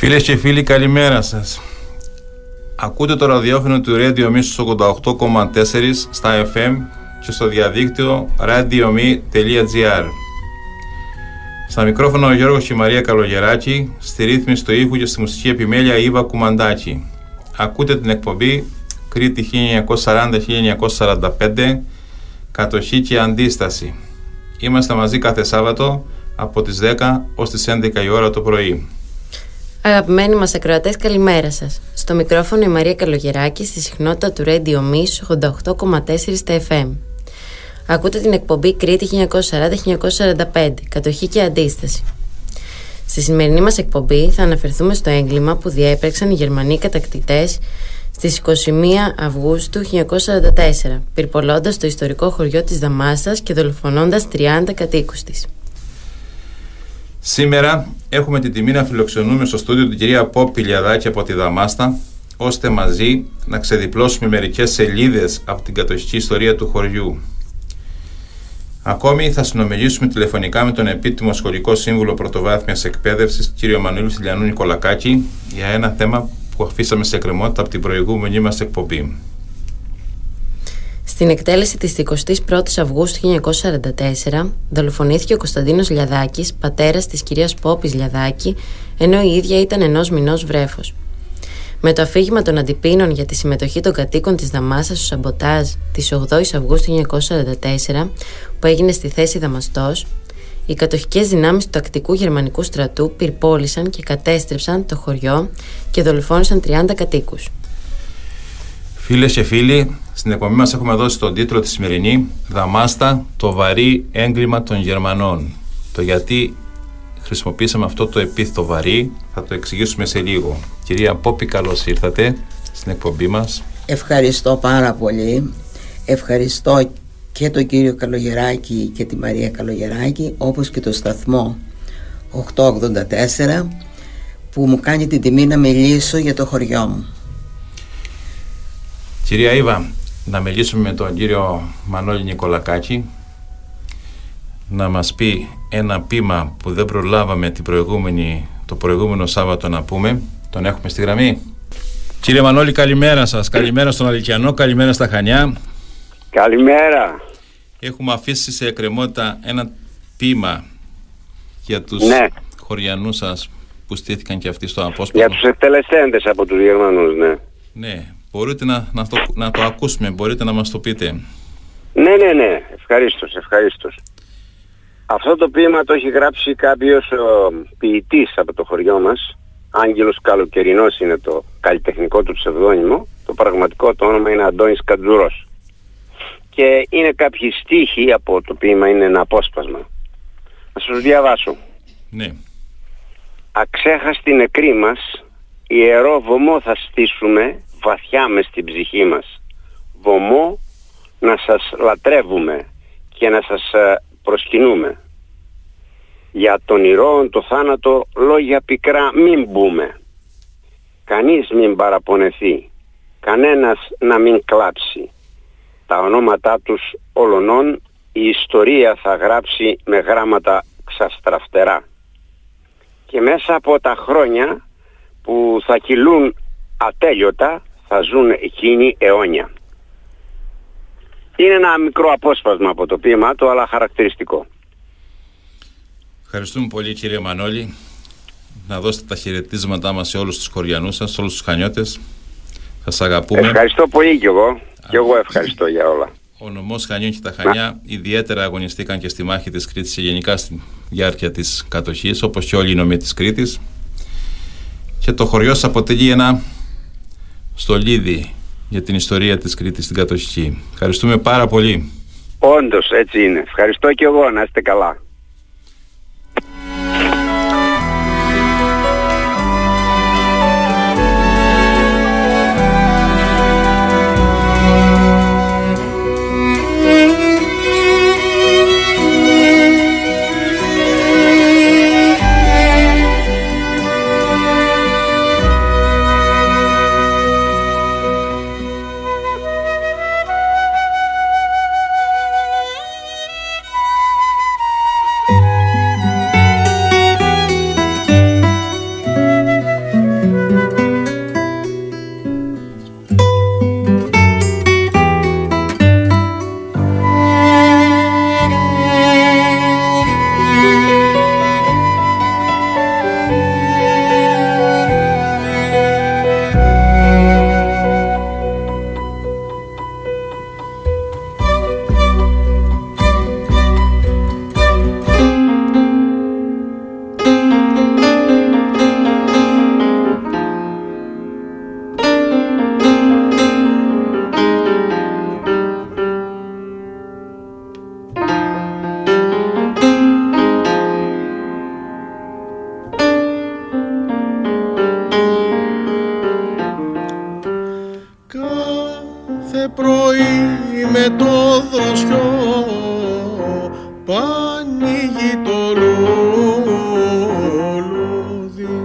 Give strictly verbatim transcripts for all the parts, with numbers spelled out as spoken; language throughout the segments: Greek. Φίλες και φίλοι, καλημέρα σας. Ακούτε το ραδιόφωνο του Radio Miss ογδόντα οκτώ κόμμα τέσσερα στα εφ εμ και στο διαδίκτυο radiomi.gr. Στα μικρόφωνα ο Γιώργος και η Μαρία Καλογεράκη, στη ρύθμιση του ήχου και στη μουσική επιμέλεια η Ήβα Κουμαντάκη. Ακούτε την εκπομπή Κρήτη χίλια εννιακόσια σαράντα με χίλια εννιακόσια σαράντα πέντε, κατοχή και αντίσταση. Είμαστε μαζί κάθε Σάββατο από τις δέκα ως τις έντεκα η ώρα το πρωί. Αγαπημένοι μας ακροατές, καλημέρα σας. Στο μικρόφωνο η Μαρία Καλογεράκη στη συχνότητα του Radio Miss ογδόντα οκτώ κόμμα τέσσερα στα εφ εμ. Ακούτε την εκπομπή Κρήτη χίλια εννιακόσια σαράντα με χίλια εννιακόσια σαράντα πέντε, κατοχή και αντίσταση. Στη σημερινή μας εκπομπή θα αναφερθούμε στο έγκλημα που διέπραξαν οι Γερμανοί κατακτητές στις είκοσι μία Αυγούστου χίλια εννιακόσια σαράντα τέσσερα, πυρπολώντας το ιστορικό χωριό της Δαμάστας και δολοφονώντας τριάντα κατοίκους της. Σήμερα έχουμε την τιμή να φιλοξενούμε στο στούντιο την κυρία Πόπη Λιαδάκη από τη Δαμάστα, ώστε μαζί να ξεδιπλώσουμε μερικές σελίδες από την κατοχική ιστορία του χωριού. Ακόμη θα συνομιλήσουμε τηλεφωνικά με τον επίτιμο σχολικό σύμβουλο πρωτοβάθμιας εκπαίδευσης, κύριο Μανούλιο Σιλιανού Νικολακάκη, για ένα θέμα που αφήσαμε σε εκκρεμότητα από την προηγούμενη μας εκπομπή. Στην εκτέλεση της εικοστής πρώτης Αυγούστου χίλια εννιακόσια σαράντα τέσσερα δολοφονήθηκε ο Κωνσταντίνος Λιαδάκης, πατέρας της κυρίας Πόπης Λιαδάκη, ενώ η ίδια ήταν ενός μηνός βρέφος. Με το αφήγημα των αντιπίνων για τη συμμετοχή των κατοίκων της Δαμάστας στο σαμποτάζ της ογδόης Αυγούστου χίλια εννιακόσια σαράντα τέσσερα, που έγινε στη θέση Δαμαστός, οι κατοχικές δυνάμεις του τακτικού γερμανικού στρατού πυρπόλησαν και κατέστρεψαν το χωριό και δολοφόνησαν τριάντα κατοίκους. Φίλες και φίλοι, στην εκπομπή μας έχουμε δώσει τον τίτλο τη σημερινή «Δαμάστα, το βαρύ έγκλημα των Γερμανών». Το γιατί χρησιμοποίησαμε αυτό το επίθετο βαρύ θα το εξηγήσουμε σε λίγο. Κυρία Πόπη, καλώς ήρθατε στην εκπομπή μας. Ευχαριστώ πάρα πολύ. Ευχαριστώ και τον κύριο Καλογεράκη και τη Μαρία Καλογεράκη, όπως και το σταθμό ογδόντα οκτώ ογδόντα τέσσερα που μου κάνει την τιμή να μιλήσω για το χωριό μου. Κυρία Ήβα, να μιλήσουμε με τον κύριο Μανώλη Νικολακάκη να μας πει ένα πείμα που δεν προλάβαμε την προηγούμενη, το προηγούμενο Σάββατο να πούμε. Τον έχουμε στη γραμμή. Κύριε Μανώλη, καλημέρα σας. Καλημέρα στον Αλικιανό, καλημέρα στα Χανιά. Καλημέρα. Έχουμε αφήσει σε εκκρεμότητα ένα πείμα για τους ναι. χωριανούς σας που στήθηκαν και αυτοί στο απόσπασμα. Για τους εκτελεστέντες από τους Γερμανούς, ναι. Ναι. Μπορείτε να, να, το, να το ακούσουμε, μπορείτε να μας το πείτε. Ναι, ναι, ναι, ευχαρίστως, ευχαρίστως. Αυτό το ποίημα το έχει γράψει κάποιος ο, ποιητής από το χωριό μας. Άγγελος Καλοκαιρινός είναι το καλλιτεχνικό του ψευδόνυμο. Το πραγματικό το όνομα είναι Αντώνης Καντζούρος. Και είναι κάποιοι στίχοι από το ποίημα, είναι ένα απόσπασμα. Να σας διαβάσω. Ναι. Αξέχαστη νεκρή μας, ιερό βωμό θα στήσουμε βαθιά μες στην ψυχή μας, βωμό να σας λατρεύουμε και να σας προσκυνούμε. Για τον ηρώον το θάνατο λόγια πικρά μην μπούμε. Κανείς μην παραπονεθεί, κανένας να μην κλάψει. Τα ονόματά τους όλων η ιστορία θα γράψει με γράμματα ξαστραφτερά. Και μέσα από τα χρόνια που θα κυλούν ατέλειωτα θα ζουν εκείνοι αιώνια. Είναι ένα μικρό απόσπασμα από το ποίημα του, αλλά χαρακτηριστικό. Ευχαριστούμε πολύ κύριε Μανώλη. Να δώσετε τα χαιρετίσματά μας σε όλους τους χωριανούς σας, σε όλους τους Χανιώτες. Σας αγαπούμε. Ευχαριστώ πολύ κι εγώ. Κι εγώ ευχαριστώ για όλα. Ο νομός Χανιών και τα Χανιά να. ιδιαίτερα αγωνιστήκαν και στη μάχη της Κρήτης και γενικά στη διάρκεια της κατοχής, όπως και όλοι οι νομοί της Κρήτης. Και το χωριό σας αποτελεί ένα στολίδι για την ιστορία της Κρήτης στην κατοχική. Ευχαριστούμε πάρα πολύ. Όντως έτσι είναι. Ευχαριστώ και εγώ. Να είστε καλά. πανηγεί το λουλούδι,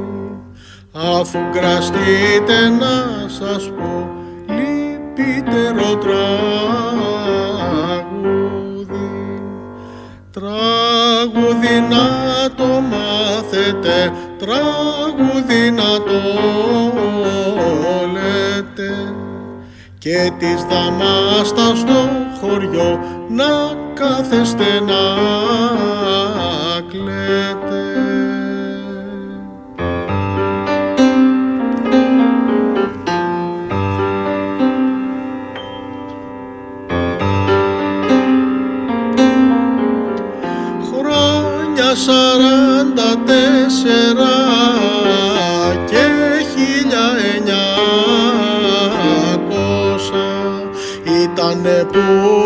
αφού γκραστείτε να σας πω λυπητερό τραγούδι, τραγούδι να το μάθετε, τραγούδι να το λέτε, και της Δαμάστα στο χωριό να κάθεστε να κλαίτε. Χρόνια σαράντα τέσσερα και χίλια εννιά ήτανε που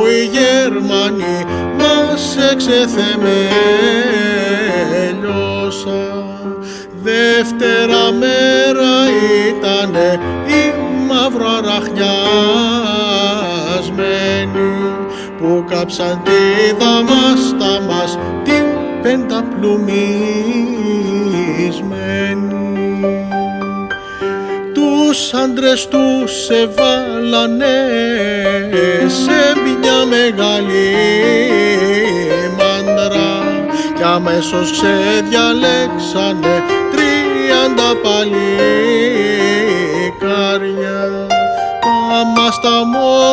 οι Γερμανοί μας εξεθεμελιώσαν. Δεύτερα μέρα ήτανε η μαυροαραχνιασμένοι που κάψαν τη Δαμάστα μας την πενταπλουμισμένη. Τους άντρες τους εβάλανε σε μια μεγάλη μάντρα κι αμέσως ξεδιαλέξανε τριάντα παλικάρια. Άμα στα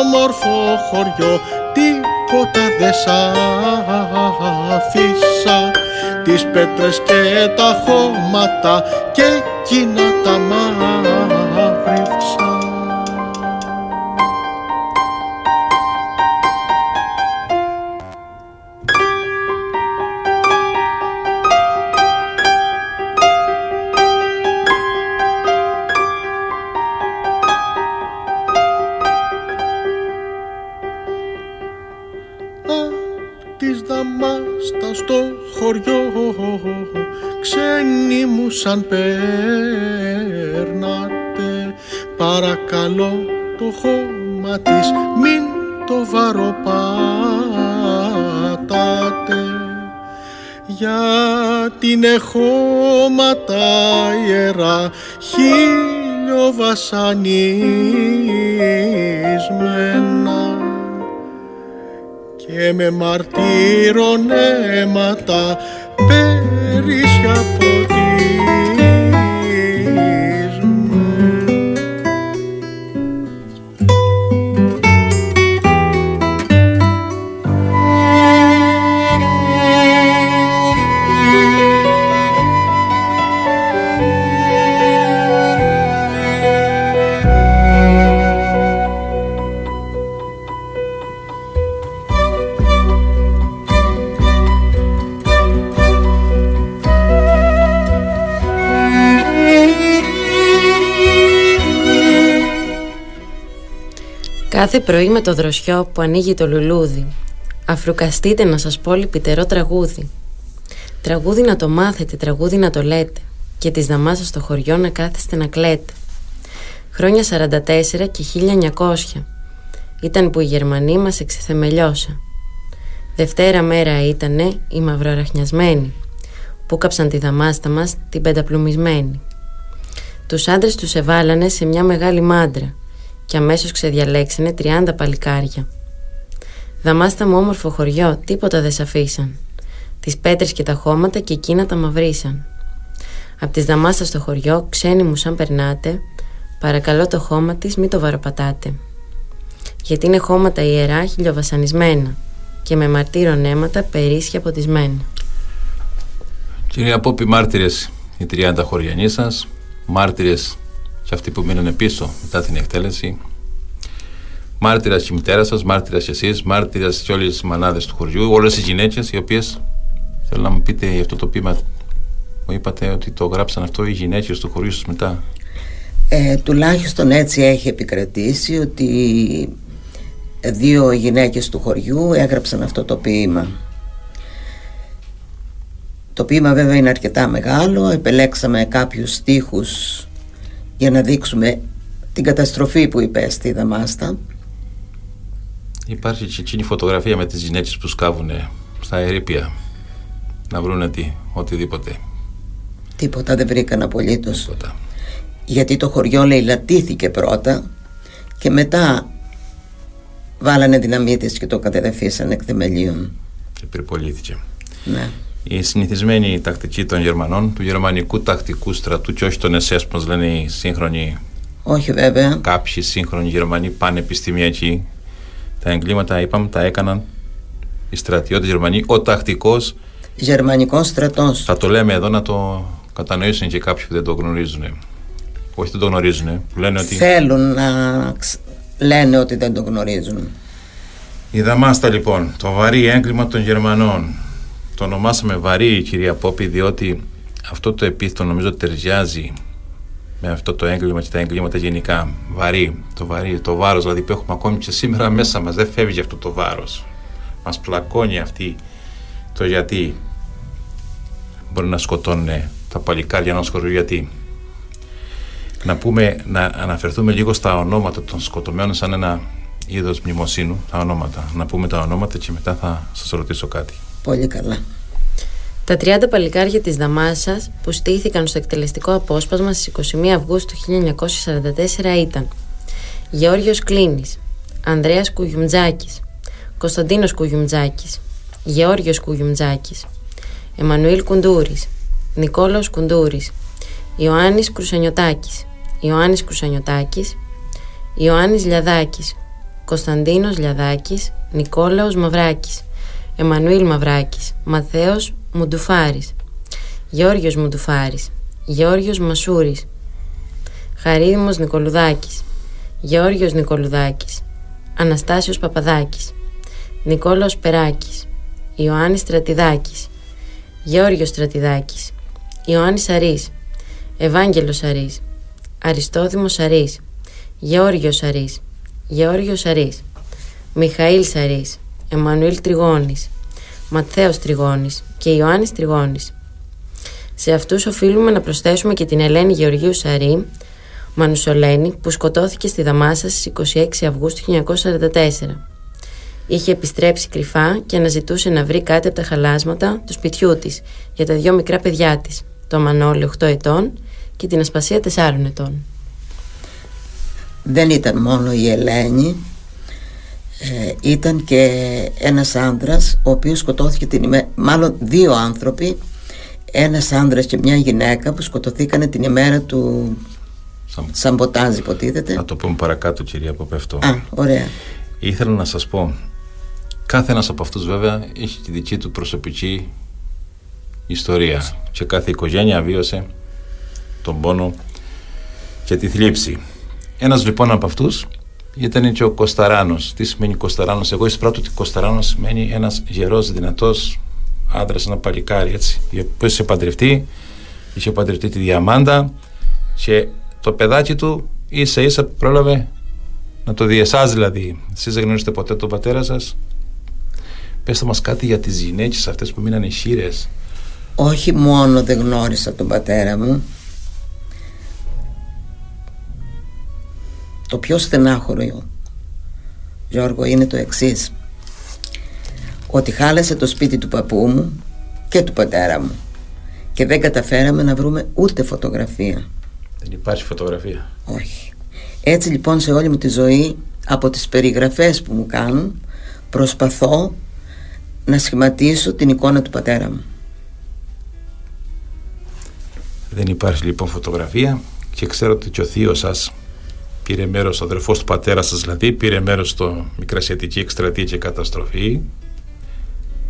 όμορφο χωριό τίποτα δε σ' αφήσα, τις πέτρες και τα χώματα και εκείνα τα μαύριξα. Ξένοι μου σαν περνάτε, παρακαλώ το χώμα της μην το βαροπατάτε, γιατί είναι χώματα ιερά χίλιο βασανισμένα και με μαρτύρων αίματα περίσσια ποτίζουμε. Κάθε πρωί με το δροσιό που ανοίγει το λουλούδι, αφρουκαστείτε να σας πω λυπητερό τραγούδι. Τραγούδι να το μάθετε, τραγούδι να το λέτε, και της Δαμάστας στο χωριό να κάθεστε να κλαίτε. Χρόνια σαράντα τέσσερα και χίλια εννιακόσια ήταν που οι Γερμανοί μας εξεθεμελιώσαν. Δευτέρα μέρα ήτανε οι μαυροαραχνιασμένοι που κάψαν τη Δαμάστα μας την πενταπλουμισμένη. Τους άντρες τους εβάλανε σε μια μεγάλη μάντρα και αμέσως ξεδιαλέξανε τριάντα παλικάρια. Δαμάστα μου όμορφο χωριό, τίποτα δε σ' αφήσαν. Τις πέτρες και τα χώματα και εκείνα τα μαυρίσαν. Απ' τις Δαμάστα στο χωριό, ξένοι μου σαν περνάτε, παρακαλώ το χώμα της μη το βαροπατάτε. Γιατί είναι χώματα ιερά χιλιοβασανισμένα και με μαρτύρων αίματα περίσσια ποτισμένα. Κυρία Πόπη, μάρτυρες οι τριάντα χωριανοί σας, μάρτυρες και αυτοί που μείνανε πίσω μετά την εκτέλεση, μάρτυρας και η μητέρα σας, μάρτυρας και εσείς, μάρτυρας και όλες τις μανάδες του χωριού, όλες οι γυναίκες οι οποίες, θέλω να μου πείτε για αυτό το ποίημα, μου είπατε ότι το γράψαν αυτό οι γυναίκες του χωριού σας μετά. Ε, τουλάχιστον έτσι έχει επικρατήσει, ότι δύο γυναίκες του χωριού έγραψαν αυτό το ποίημα. Το ποίημα βέβαια είναι αρκετά μεγάλο, επελέξαμε κάποιους στίχους για να δείξουμε την καταστροφή που υπέστη η Δαμάστα. Υπάρχει και εκείνη η φωτογραφία με τις γυναίκες που σκάβουν στα ερείπια να βρούνε τι, οτιδήποτε. Τίποτα δεν βρήκαν απολύτως. Τίποτα. Γιατί το χωριό λαιλατήθηκε πρώτα και μετά βάλανε δυναμίτες και το κατεδαφίσανε εκ θεμελίων. Και περιπολύθηκε. Ναι. Η συνηθισμένη τακτική των Γερμανών, του γερμανικού τακτικού στρατού και όχι των ες ες, όπως λένε οι σύγχρονοι. Όχι βέβαια. Κάποιοι σύγχρονοι Γερμανοί πανεπιστημιακοί. Τα εγκλήματα, είπαμε, τα έκαναν οι στρατιώτες Γερμανοί, ο τακτικός γερμανικός στρατός. Θα το λέμε εδώ να το κατανοήσουν και κάποιοι που δεν το γνωρίζουν. Όχι δεν το γνωρίζουν, που λένε ότι... Θέλουν να λένε ότι δεν το γνωρίζουν. Η Δαμάστα λοιπόν, το βαρύ έγκλημα των Γερμανών. Το ονομάσαμε βαρύ, κυρία Πόπη, διότι αυτό το επίθετο νομίζω ταιριάζει με αυτό το έγκλημα και τα εγκλήματα γενικά. Βαρύ, το βαρύ, το βάρος δηλαδή που έχουμε ακόμη και σήμερα μέσα μας. Δεν φεύγει αυτό το βάρος. Μας πλακώνει αυτή το γιατί μπορεί να σκοτώνουν τα παλικάρια ενός χωριού, γιατί. Να πούμε, να αναφερθούμε λίγο στα ονόματα των σκοτωμένων σαν ένα είδος μνημοσύνου, τα ονόματα. Να πούμε τα ονόματα και μετά θα σας ρωτήσω κάτι. Πολύ καλά. Τα τριάντα παλικάρια της Δαμάσας που στήθηκαν στο εκτελεστικό απόσπασμα στις είκοσι μία Αυγούστου χίλια εννιακόσια σαράντα τέσσερα ήταν Γεώργιος Κλίνης, Ανδρέας Κουγιουμτζάκης, Κωνσταντίνος Κουγιουμτζάκης, Γεώργιος Κουγιουμτζάκης, Εμμανουήλ Κουντούρης, Νικόλαος Κουντούρης, Ιωάννης Κρουσανιωτάκης, Ιωάννης Κρουσανιωτάκης, Ιωάννης Λιαδάκης, Κωνσταντίνος Λιαδάκης, Νικόλαος Μαυράκης, Εμμανουήλ Μαυράκης, Ματθαίος Μουντουφάρης, Γεώργιος Μουντουφάρης, Γεώργιος Μασούρης, Χαρίδημος Νικολουδάκης, Γεώργιος Νικολουδάκης, Αναστάσιος Παπαδάκης, Νικόλαος Περάκης, Ιωάννης Στρατηδάκης, Γεώργιος Στρατηδάκης, Ιωάννης Σαρής, Ευάγγελος Σαρής, Αριστόδημος Σαρής, Γεώργιος Σαρής, Γεώργιος Σαρής, Μιχαήλ Σαρής, Εμμανουήλ Τριγώνης, Ματθαίος Τριγώνης και Ιωάννης Τριγώνης. Σε αυτούς οφείλουμε να προσθέσουμε και την Ελένη Γεωργίου Σαρή, Μανουσολένη, που σκοτώθηκε στη Δαμάσα στις είκοσι έξι Αυγούστου χίλια εννιακόσια σαράντα τέσσερα. Είχε επιστρέψει κρυφά και αναζητούσε να βρει κάτι από τα χαλάσματα του σπιτιού της για τα δύο μικρά παιδιά της, το Μανώλιο οκτώ ετών και την Ασπασία τεσσάρων ετών. Δεν ήταν μόνο η Ελένη, ε, ήταν και ένας άνδρας ο οποίος σκοτώθηκε την ημέρα, μάλλον δύο άνθρωποι, ένας άνδρας και μια γυναίκα που σκοτωθήκανε την ημέρα του Σαν... σαμποτάζ, υποτίθεται. Θα το πούμε παρακάτω, κυρία Ποπευτό. Α, ωραία. Ήθελα να σας πω, κάθε ένας από αυτούς βέβαια είχε τη δική του προσωπική ιστορία και κάθε οικογένεια βίωσε τον πόνο και τη θλίψη. Ένας λοιπόν από αυτούς ήταν και ο Κωσταράνος. Τι σημαίνει Κωσταράνος? Εγώ εισπράττω ότι Κωσταράνος σημαίνει ένας γερός, δυνατός άντρας, ένα παλικάρι, έτσι. Που είχε παντρευτεί, είχε παντρευτεί τη Διαμάντα και το παιδάκι του ίσα ίσα που πρόλαβε να το διεσάζει, δηλαδή. Εσείς δεν γνωρίζετε ποτέ τον πατέρα σας. Πέστε μας κάτι για τις γυναίκες αυτές που μείνανε χείρες. Όχι μόνο δεν γνώρισα τον πατέρα μου, το πιο στενάχωρο, Γιώργο, είναι το εξής: ότι χάλασε το σπίτι του παππού μου και του πατέρα μου και δεν καταφέραμε να βρούμε ούτε φωτογραφία. Δεν υπάρχει φωτογραφία. Όχι. Έτσι λοιπόν σε όλη μου τη ζωή, από τις περιγραφές που μου κάνουν, προσπαθώ να σχηματίσω την εικόνα του πατέρα μου. Δεν υπάρχει λοιπόν φωτογραφία και ξέρω ότι και ο θείος σας πήρε μέρος, ο αδερφός του πατέρα σας δηλαδή, πήρε μέρος στο Μικρασιατική Εκστρατεία και καταστροφή.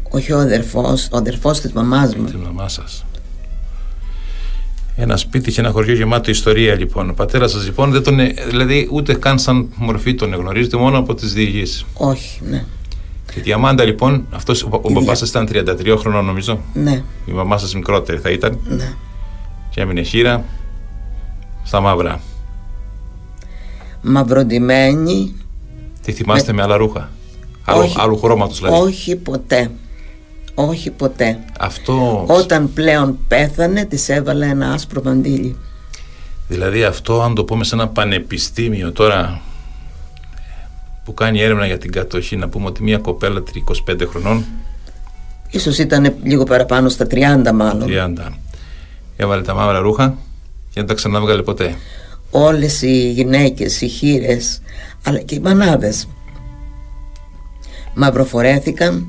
Όχι ο αδερφός, ο αδερφός της μαμάς μου. Της μαμάς σας. Ένα σπίτι και ένα χωριό γεμάτο ιστορία λοιπόν. Ο πατέρας σας λοιπόν δεν τον, δηλαδή ούτε καν σαν μορφή τον γνωρίζετε, μόνο από τις διηγήσεις. Όχι, ναι. Και η Διαμάντα λοιπόν, αυτός, ο, ο παπάς σας ήταν τριάντα τρία χρονών νομίζω. Ναι. Η μαμά σας μικρότερη θα ήταν. Ναι. Και έμεινε χείρα στα μαύρα. Μαυροντημένη. Τι θυμάστε με, με άλλα ρούχα? Άλλο, άλλου χρώματος δηλαδή. Όχι ποτέ. Όχι ποτέ. Αυτό... Όταν πλέον πέθανε της έβαλε ένα άσπρο μαντήλι. Δηλαδή αυτό, αν το πούμε σε ένα πανεπιστήμιο τώρα που κάνει έρευνα για την κατοχή, να πούμε ότι μια κοπέλα τριάντα πέντε χρονών Ίσως ήταν λίγο παραπάνω, στα τριάντα μάλλον. τριάντα. Έβαλε τα μαύρα ρούχα και δεν τα ξανάβγαλε ποτέ. Όλες οι γυναίκες, οι χήρες, αλλά και οι μανάδες μαυροφορέθηκαν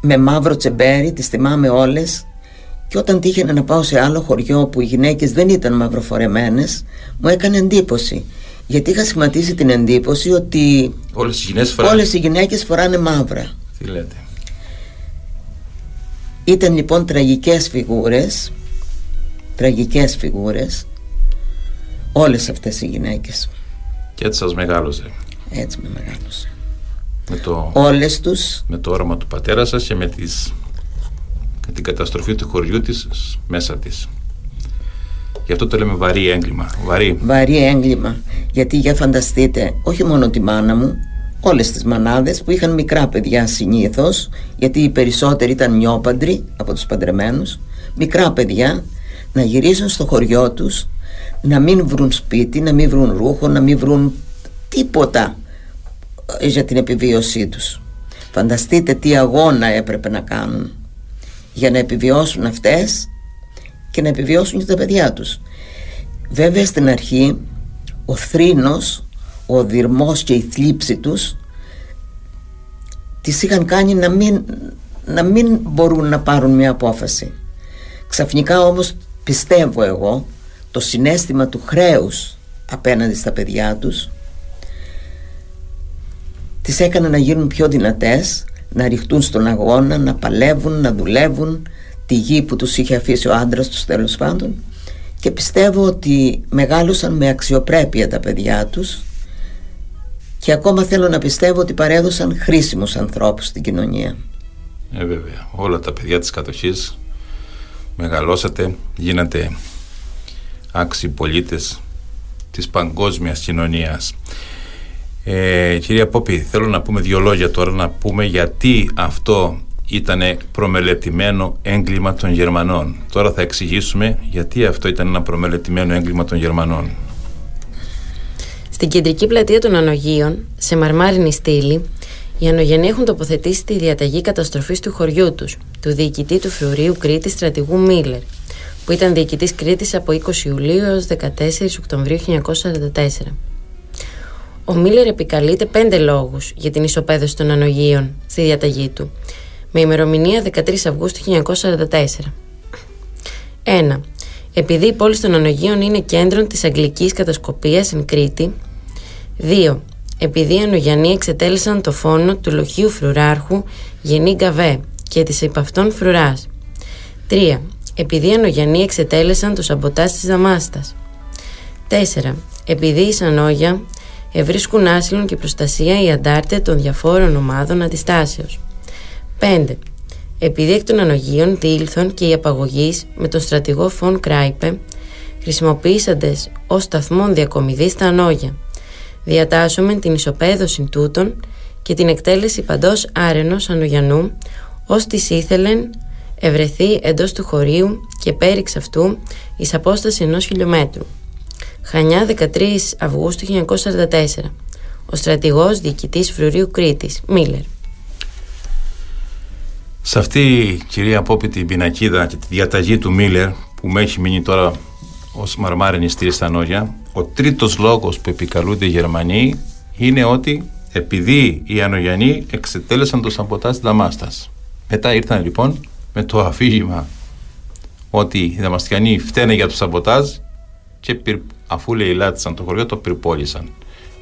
με μαύρο τσεμπέρι, τις θυμάμαι όλες. Και όταν τύχαινε να πάω σε άλλο χωριό που οι γυναίκες δεν ήταν μαυροφορεμένες, μου έκανε εντύπωση. Γιατί είχα σχηματίσει την εντύπωση ότι όλες οι γυναίκες φοράνε, όλες οι γυναίκες φοράνε μαύρα. Τι λέτε. Ήταν λοιπόν τραγικές φιγούρες, τραγικές φιγούρες, όλες αυτές οι γυναίκες. Και έτσι σας μεγάλωσε. Έτσι με μεγάλωσε. Με το, όλες τους. Με το όραμα του πατέρα σας και με τις, την καταστροφή του χωριού της μέσα της. Γι' αυτό το λέμε βαρύ έγκλημα. Βαρύ. Βαρύ έγκλημα. Γιατί για φανταστείτε, όχι μόνο τη μάνα μου, όλες τις μανάδες που είχαν μικρά παιδιά συνήθως, γιατί οι περισσότεροι ήταν νιόπαντροι από τους παντρεμένους, μικρά παιδιά να γυρίσουν στο χωριό τους, να μην βρουν σπίτι, να μην βρουν ρούχο, να μην βρουν τίποτα για την επιβίωσή τους. Φανταστείτε τι αγώνα έπρεπε να κάνουν για να επιβιώσουν αυτές και να επιβιώσουν και τα παιδιά τους. Βέβαια στην αρχή ο θρήνος, ο δειρμός και η θλίψη τους τις είχαν κάνει να μην, να μην μπορούν να πάρουν μια απόφαση. Ξαφνικά όμως, πιστεύω εγώ, το συναίσθημα του χρέους απέναντι στα παιδιά τους τις έκανε να γίνουν πιο δυνατές, να ρηχτούν στον αγώνα, να παλεύουν, να δουλεύουν τη γη που τους είχε αφήσει ο άντρας τους, τέλος πάντων. Και πιστεύω ότι μεγάλωσαν με αξιοπρέπεια τα παιδιά τους και ακόμα θέλω να πιστεύω ότι παρέδωσαν χρήσιμους ανθρώπους στην κοινωνία. Ε, βέβαια, όλα τα παιδιά της κατοχής μεγαλώσατε, γίνατε άξιοι πολίτες της παγκόσμιας κοινωνίας. Ε, κυρία Πόπη, θέλω να πούμε δύο λόγια τώρα, να πούμε γιατί αυτό ήταν προμελετημένο έγκλημα των Γερμανών. Τώρα θα εξηγήσουμε γιατί αυτό ήταν ένα προμελετημένο έγκλημα των Γερμανών. Στην κεντρική πλατεία των Ανογείων, σε μαρμάρινη στήλη, οι Ανογενείς έχουν τοποθετήσει τη διαταγή καταστροφής του χωριού τους, του διοικητή του Φρουρίου Κρήτης Στρατηγού Μίλερ, που ήταν διοικητής Κρήτης από είκοσι Ιουλίου έως δεκατέσσερις Οκτωβρίου χίλια εννιακόσια σαράντα τέσσερα. Ο Μίλερ επικαλείται πέντε λόγους για την ισοπαίδωση των Ανογείων στη διαταγή του, με ημερομηνία δεκατρείς Αυγούστου χίλια εννιακόσια σαράντα τέσσερα. ένα. Επειδή η πόλη των Ανογείων είναι κέντρο της αγγλικής κατασκοπίας στην Κρήτη. δύο. Επειδή οι Ανογιανοί εξετέλεσαν το φόνο του λοχείου φρουράρχου Γενή Γκαβέ και της υπ' αυτών φρουράς. τρία. Επειδή οι Ανογιανοί εξετέλεσαν το σαμποτάζ της Δαμάστας. τέσσερα. Επειδή η Ανώγεια ευρίσκουν άσυλον και προστασία οι αντάρτε των διαφόρων ομάδων αντιστάσεως. πέντε. Επειδή εκ των Ανογείων διήλθον και οι απαγωγείς με τον στρατηγό Φον Κράιπε χρησιμοποιήσαντες ως σταθμόν διακομιδής στα Ανώγεια, διατάσσομεν την ισοπαίδωση τούτων και την εκτέλεση παντός άρενος Ανογιανού, ως τις ήθελεν ευρεθεί εντός του χωρίου και πέριξ αυτού εις απόσταση ενός χιλιομέτρου. Χανιά, δεκατρείς Αυγούστου χίλια εννιακόσια σαράντα τέσσερα. Ο στρατηγός διοικητής Φρουρίου Κρήτης, Μίλερ. Σε αυτή, κυρία Πόπη, την πινακίδα και τη διαταγή του Μίλερ που με έχει μείνει τώρα ως μαρμάρινη στήρη στα Ανώγεια, ο τρίτος λόγος που επικαλούνται οι Γερμανοί είναι ότι επειδή οι Ανογιανοί εξετέλεσαν το σαμποτάζ της Δαμάστας. Μετά ήρθαν λοιπόν με το αφήγημα ότι οι Δαμαστιανοί φταίνε για το σαμποτάζ και αφού λαιλάτισαν το χωριό το πυρπόλησαν.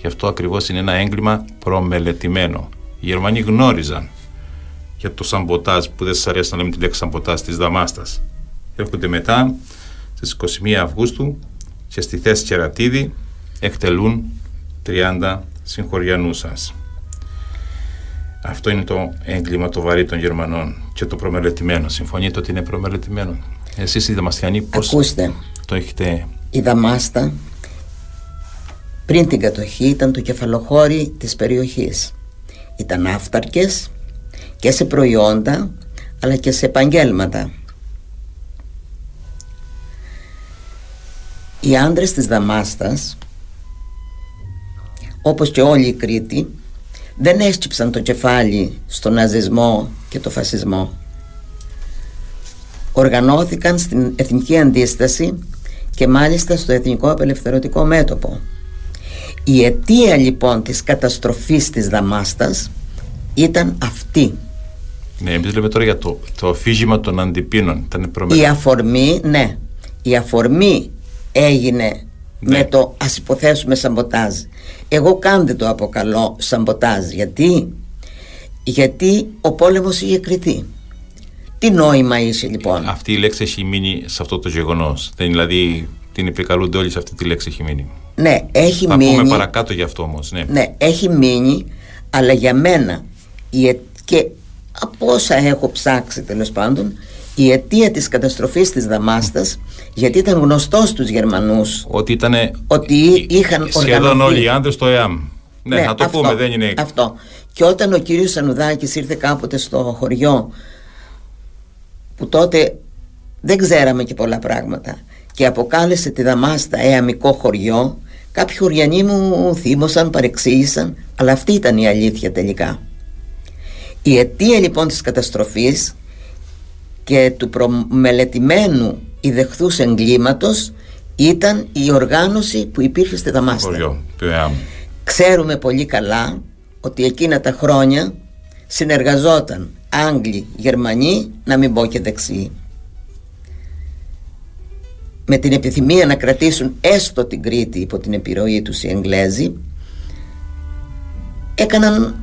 Γι' αυτό ακριβώς είναι ένα έγκλημα προμελετημένο. Οι Γερμανοί γνώριζαν για το σαμποτάζ, που δεν σας αρέσει να λέμε τη λέξη σαμποτάζ, της Δαμάστας. Έρχονται μετά στις εικοστή πρώτη Αυγούστου και στη θέση Κερατίδι εκτελούν τριάντα συγχωριανούς σας. Αυτό είναι το έγκλημα το βαρύ των Γερμανών και το προμελετημένο. Συμφωνείτε ότι είναι προμελετημένο? Εσείς οι Δαμαστιανοί πώς Ακούστε, το έχετε? Η Δαμάστα πριν την κατοχή ήταν το κεφαλοχώρι της περιοχής. Ήταν άφταρκες και σε προϊόντα αλλά και σε επαγγέλματα. Οι άντρες της Δαμάστας, όπως και όλη η Κρήτη, δεν έσκυψαν το κεφάλι στον ναζισμό και το φασισμό. Οργανώθηκαν στην εθνική αντίσταση και μάλιστα στο εθνικό απελευθερωτικό μέτωπο. Η αιτία λοιπόν της καταστροφής της Δαμάστας ήταν αυτή. Ναι, εμείς λέμε τώρα για το, το αφήγημα των αντιπίνων. Ήταν η αφορμή, ναι, η αφορμή έγινε, ναι, με το ας υποθέσουμε σαμποτάζ. Εγώ κάντε το αποκαλώ σαμποτάζ. Γιατί? Γιατί ο πόλεμος είχε κρυθεί. Τι νόημα είσαι λοιπόν? Αυτή η λέξη έχει μείνει σε αυτό το γεγονός. Δηλαδή την επικαλούνται όλοι, σε αυτή τη λέξη έχει μείνει. Ναι, έχει θα μείνει. Θα πούμε παρακάτω γι' αυτό όμως. Ναι, ναι, έχει μείνει, αλλά για μένα η, και από όσα έχω ψάξει τέλος πάντων, η αιτία της καταστροφής της Δαμάστας, γιατί ήταν γνωστό στους Γερμανούς ότι, ήτανε, ότι είχαν σχεδόν οργανωθεί όλοι οι άντρες στο ΕΑΜ. Ναι, ναι, να το αυτό, πούμε, δεν είναι αυτό. Και όταν ο κύριος Σανουδάκης ήρθε κάποτε στο χωριό, που τότε δεν ξέραμε και πολλά πράγματα, και αποκάλεσε τη Δαμάστα αιαμικό χωριό, κάποιοι χωριανοί μου θύμωσαν, παρεξήγησαν, αλλά αυτή ήταν η αλήθεια τελικά. Η αιτία λοιπόν της καταστροφής και του προμελετημένου ιδεχθούς εγκλήματος ήταν η οργάνωση που υπήρχε στη Δαμάστα. Χωριό. Ξέρουμε πολύ καλά ότι εκείνα τα χρόνια συνεργαζόταν Άγγλοι, Γερμανοί, να μην πω και δεξιοί, με την επιθυμία να κρατήσουν έστω την Κρήτη υπό την επιρροή τους. Οι Εγγλέζοι έκαναν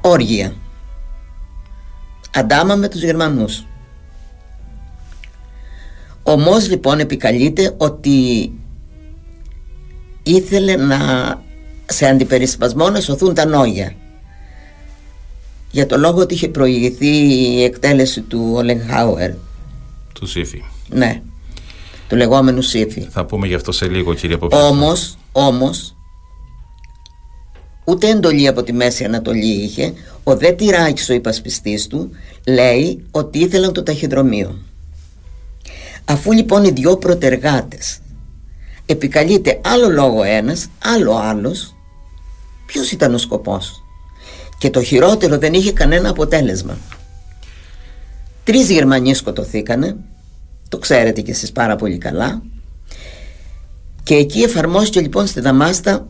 όργια, αντάμα με τους Γερμανούς. Όμως λοιπόν επικαλείται ότι ήθελε να, σε αντιπερισπασμό, να σωθούν τα Ανώγεια, για το λόγο ότι είχε προηγηθεί η εκτέλεση του Ολενχάουερ, του Σύφη, ναι, του λεγόμενου Σύφη. Θα πούμε γι' αυτό σε λίγο, κύριε Ποπέδη. Όμως, όμως ούτε εντολή από τη Μέση Ανατολή είχε. Ο δε Τυράκης, ο υπασπιστής του, λέει ότι ήθελαν το ταχυδρομείο. Αφού λοιπόν οι δυο προτεργάτες, επικαλείται άλλο λόγο ένας, άλλο άλλος, ποιος ήταν ο σκοπός? Και το χειρότερο, δεν είχε κανένα αποτέλεσμα. Τρεις Γερμανοί σκοτωθήκανε, το ξέρετε κι εσείς πάρα πολύ καλά. Και εκεί εφαρμόστηκε λοιπόν στη Δαμάστα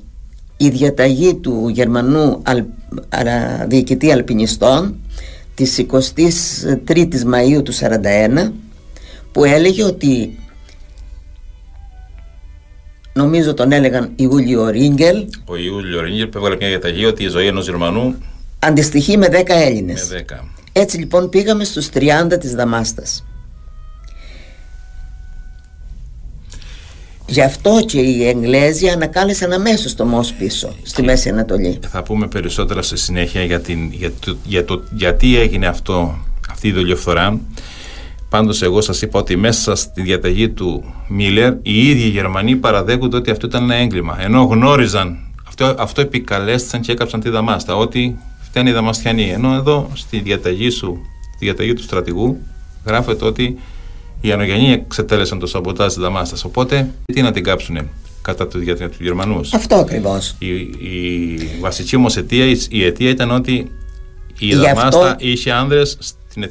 η διαταγή του Γερμανού αλ, αρα, διοικητή αλπινιστών της εικοστής τρίτης Μαΐου του σαράντα ένα, που έλεγε ότι, νομίζω τον έλεγαν Ιούλιο Ρίγκελ, ο Ιούλιο Ρίγκελ που έβγαλε μια διαταγή ότι η ζωή ενός Γερμανού αντιστοιχεί με δέκα Έλληνες. Με δέκα. Έτσι λοιπόν πήγαμε στους τριάντα της Δαμάστας. Γι' αυτό και οι Εγγλέζοι ανακάλεσαν αμέσως το Μος πίσω στη και Μέση Ανατολή. Θα πούμε περισσότερα στη συνέχεια για, την, για, το, για το γιατί έγινε αυτό, αυτή η δολιοφθορά. Πάντως εγώ σας είπα ότι μέσα στη διαταγή του Μίλερ οι ίδιοι Γερμανοί παραδέχονται ότι αυτό ήταν ένα έγκλημα, ενώ γνώριζαν αυτό, αυτό επικαλέστησαν και έκαψαν τη Δαμάστα, ότι φταίνε οι Δαμαστιανοί, ενώ εδώ στη διαταγή, σου, στη διαταγή του στρατηγού γράφεται ότι οι Ανογεννοί εξετέλεσαν το σαμποτάζ της Δαμάστας. Οπότε, τι να την κάψουνε κατά του διαταγή του Γερμανούς. Αυτό ακριβώς. Η, η βασική όμως αιτία, η αιτία ήταν ότι η γι Δαμάστα αυτό... είχε άνδρες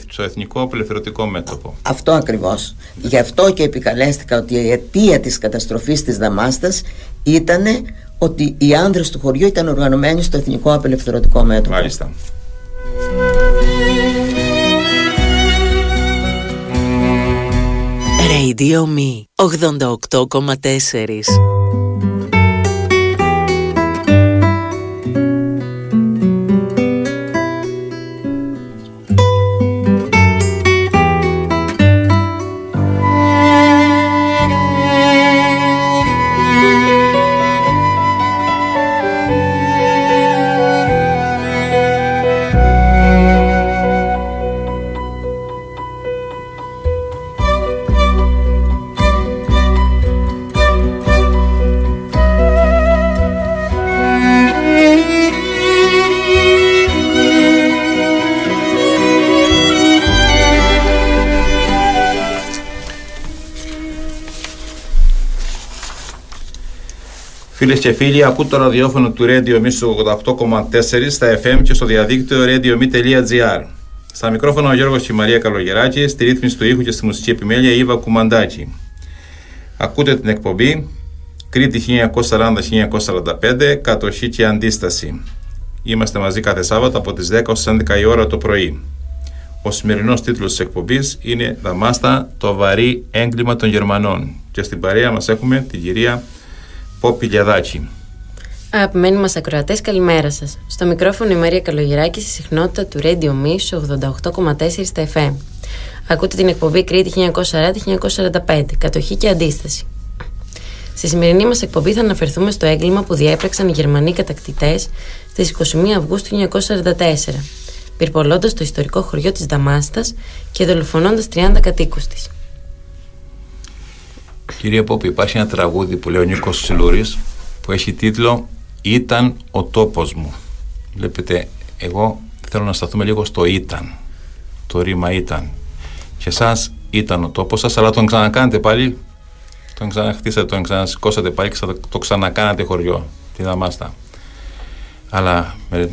στο εθνικό απελευθερωτικό μέτωπο. Αυτό ακριβώς. Γι' αυτό και επικαλέστηκα ότι η αιτία της καταστροφής της Δαμάστας ήταν ότι οι άνδρες του χωριού ήταν οργανωμένοι στο εθνικό απελευθερωτικό μέτωπο. Μάλιστα. Radio Me ογδόντα οκτώ κόμμα τέσσερα. Φίλες και φίλοι, ακούτε το ραδιόφωνο του Radio Me στο ογδόντα οκτώ κόμμα τέσσερα στα εφ εμ και στο διαδίκτυο radio me τελεία gr. Στα μικρόφωνα ο Γιώργος και η Μαρία Καλογεράκη, στη ρύθμιση του ήχου και στη μουσική επιμέλεια η Ήβα Κουμαντάκη. Ακούτε την εκπομπή Κρήτη χίλια εννιακόσια σαράντα με χίλια εννιακόσια σαράντα πέντε, κατοχή και αντίσταση. Είμαστε μαζί κάθε Σάββατο από τις δέκα ως έντεκα η ώρα το πρωί. Ο σημερινός τίτλος της εκπομπής είναι «Δαμάστα, το βαρύ έγκλημα των Γερμανών» και στην παρέα μας έχουμε την κυρία Πόπη Λιαδάκη. Αγαπημένοι μας ακροατές, καλημέρα σας. Στο μικρόφωνο η Μαρία Καλογεράκη, στη συχνότητα του Radio Miss ογδόντα οκτώ κόμμα τέσσερα στα εφ εμ. Ακούτε την εκπομπή Κρήτη χίλια εννιακόσια σαράντα με χίλια εννιακόσια σαράντα πέντε, κατοχή και αντίσταση. Στη σημερινή μας εκπομπή θα αναφερθούμε στο έγκλημα που διέπραξαν οι Γερμανοί κατακτητές στις είκοσι μία Αυγούστου χίλια εννιακόσια σαράντα τέσσερα, πυρπολώντας το ιστορικό χωριό της Δαμάστας και δολοφονώντας τριάντα κατοίκους της. Κυρία Πόπη, υπάρχει ένα τραγούδι που λέει ο Νίκος Σιλούρης που έχει τίτλο «Ήταν ο τόπος μου». Βλέπετε, εγώ θέλω να σταθούμε λίγο στο «Ήταν», το ρήμα «Ήταν». Και εσάς ήταν ο τόπος σας, αλλά τον ξανακάνετε πάλι, τον ξαναχτίσατε, τον ξανασηκώσατε πάλι και το, το ξανακάνατε χωριό, τη Δαμάστα. Αλλά με,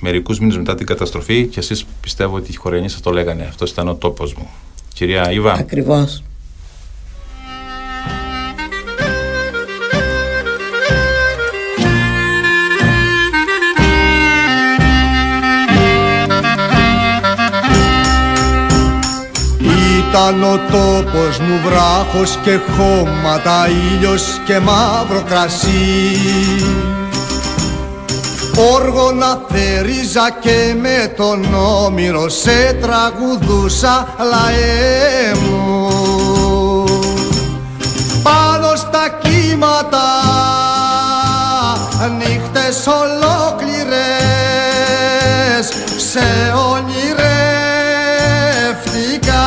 μερικούς μήνες μετά την καταστροφή και εσείς πιστεύω ότι οι χωριανοί σας το λέγανε, αυτός ήταν ο τόπος μου. Κυρία Ήβα. Ακριβώς. Ήταν ο τόπος μου βράχος και χώματα, ήλιος και μαύρο κρασί, όργωνα θεριζα και με τον όμηρο σε τραγουδούσα, λαέ μου. Πάνω στα κύματα νύχτες ολόκληρες σε ονειρεύτηκα.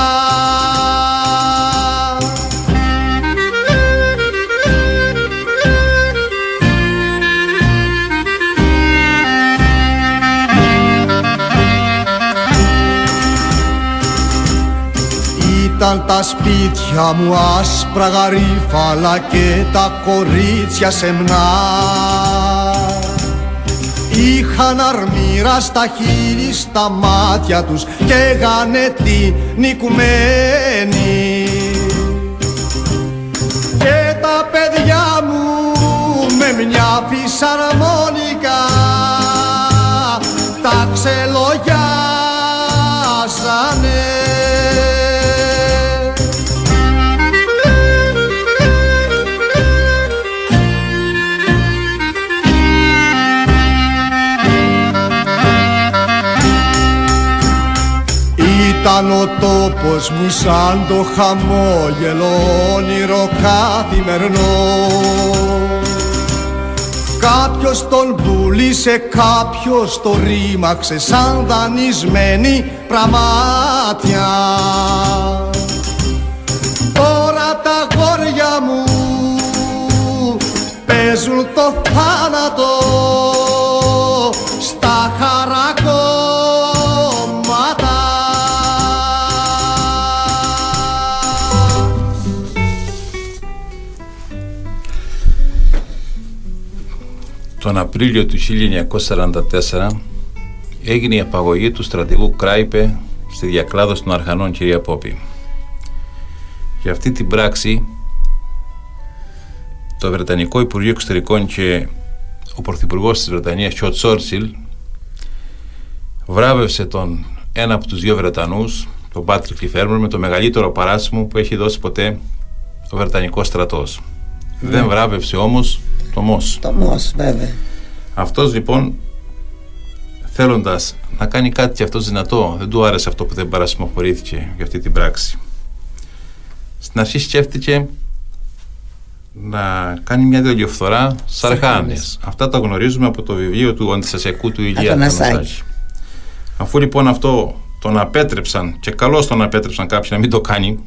Ήταν τα σπίτια μου άσπρα γαρίφαλα και τα κορίτσια σεμνά, είχαν αρμύρα στα χείλη, στα μάτια τους και έγανε τη νικουμένη. Και τα παιδιά μου με μια φυσαρμόνικα τα ξελογιάσανε. Ήταν ο τόπος μου σαν το χαμόγελο, όνειρο καθημερινό. Κάποιος τον πούλησε, κάποιος τον ρήμαξε σαν δανεισμένη πραμάτια. Τώρα τα γόρια μου παίζουν το θάνατο στα χαρακόμματα. Τον Απρίλιο του χίλια εννιακόσια σαράντα τέσσερα έγινε η απαγωγή του στρατηγού Κράιπε στη διακλάδωση των Αρχανών, κυρία Πόπη. Για αυτή την πράξη το Βρετανικό Υπουργείο Εξωτερικών και ο Πρωθυπουργός της Βρετανίας και ο Τσόρτσιλ βράβευσε τον ένα από τους δύο Βρετανούς, τον Πάτρικ Λιφέρμερ, με το μεγαλύτερο παράσημο που έχει δώσει ποτέ ο Βρετανικός στρατός. Mm. Δεν βράβευσε όμως το Μος. Το Μος, βέβαια. Αυτός λοιπόν, θέλοντας να κάνει κάτι και αυτός δυνατό, δεν του άρεσε αυτό που δεν παρασημοφορήθηκε για αυτή την πράξη. Στην αρχή σκέφτηκε να κάνει μια δολιοφθορά σαρχάνες. Αυτά τα γνωρίζουμε από το βιβλίο του Αντιστασιακού του Ηλία Αθανασάκη. Αφού λοιπόν αυτό τον απέτρεψαν, και καλώς τον απέτρεψαν κάποιοι να μην το κάνει,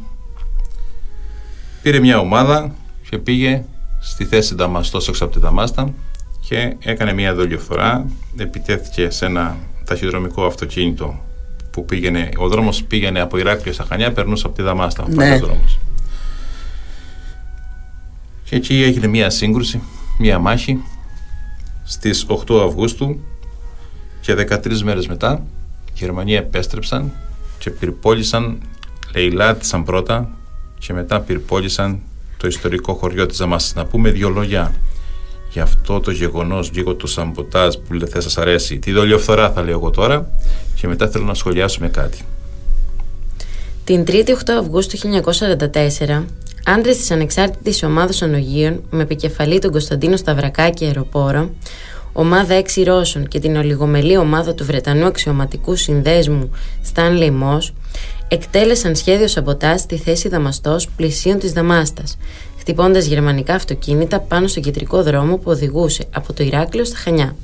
πήρε μια ομάδα και πήγε στη θέση Νταμαστός, έξω από τη Δαμάστα, και έκανε μια δολιοφθορά. Επιτέθηκε σε ένα ταχυδρομικό αυτοκίνητο που πήγαινε, ο δρόμος πήγαινε από Ηράκλειο στα Χανιά, περνούσε από τη Δαμάστα, ναι. Αυτός ο δρόμος. Και εκεί έγινε μια σύγκρουση μία μάχη στις οκτώ Αυγούστου και δεκατρείς μέρες μετά οι Γερμανοί επέστρεψαν και πυρπόλησαν, λαιλάτισαν πρώτα και μετά πυρπόλησαν το ιστορικό χωριό της Δαμάστας. Να πούμε δύο λόγια για αυτό το γεγονός, λίγο το σαμποτάζ που δεν θα σας αρέσει, τη δολιοφθορά θα λέω εγώ τώρα, και μετά θέλω να σχολιάσουμε κάτι. Την τρίτη οκτώ Αυγούστου χίλια εννιακόσια σαράντα τέσσερα, άντρες της ανεξάρτητης ομάδας Ανωγείων με επικεφαλή τον Κωνσταντίνο Σταυρακάκη Αεροπόρο, ομάδα έξι Ρώσων και την ολιγομελή ομάδα του Βρετανού αξιωματικού συνδέσμου Στάνλεϊ Μος, εκτέλεσαν σχέδιο σαμποτάζ στη θέση Δαμαστός πλησίων της Δαμάστας, χτυπώντας γερμανικά αυτοκίνητα πάνω στον κεντρικό δρόμο που οδηγούσε από το Ηράκλειο στα Χανιά.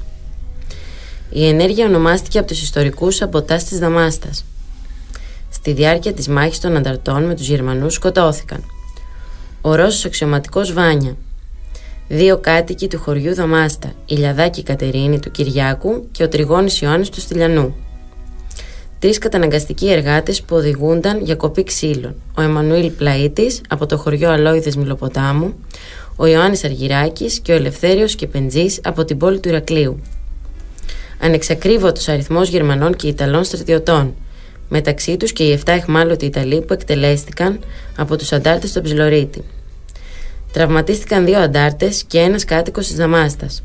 Η ενέργεια ονομάστηκε από τους ιστορικούς σαμποτάζ της Δαμάστας. Στη διάρκεια της μάχης των ανταρτών με τους Γερμανούς σκοτώθηκαν ο Ρώσος αξιωματικός Βάνια, δύο κάτοικοι του χωριού Δαμάστα, η Λιαδάκη Κατερίνη του Κυριάκου και ο τριγώνης Ιωάννης του Στυλιανού, τρεις καταναγκαστικοί εργάτες που οδηγούνταν για κοπή ξύλων, ο Εμμανουήλ Πλαΐτης από το χωριό Αλόιδες Μιλοποτάμου, ο Ιωάννης Αργυράκης και ο Ελευθέριος Κεπεντζής από την πόλη του Ηρακλείου. Ανεξακρίβωτος αριθμός Γερμανών και Ιταλών στρατιωτών, μεταξύ τους και οι επτά αιχμάλωτοι Ιταλοί που εκτελέστηκαν από τους αντάρτες στον Ψιλορίτη. Τραυματίστηκαν δύο αντάρτες και ένας κάτοικος της Δαμάστας.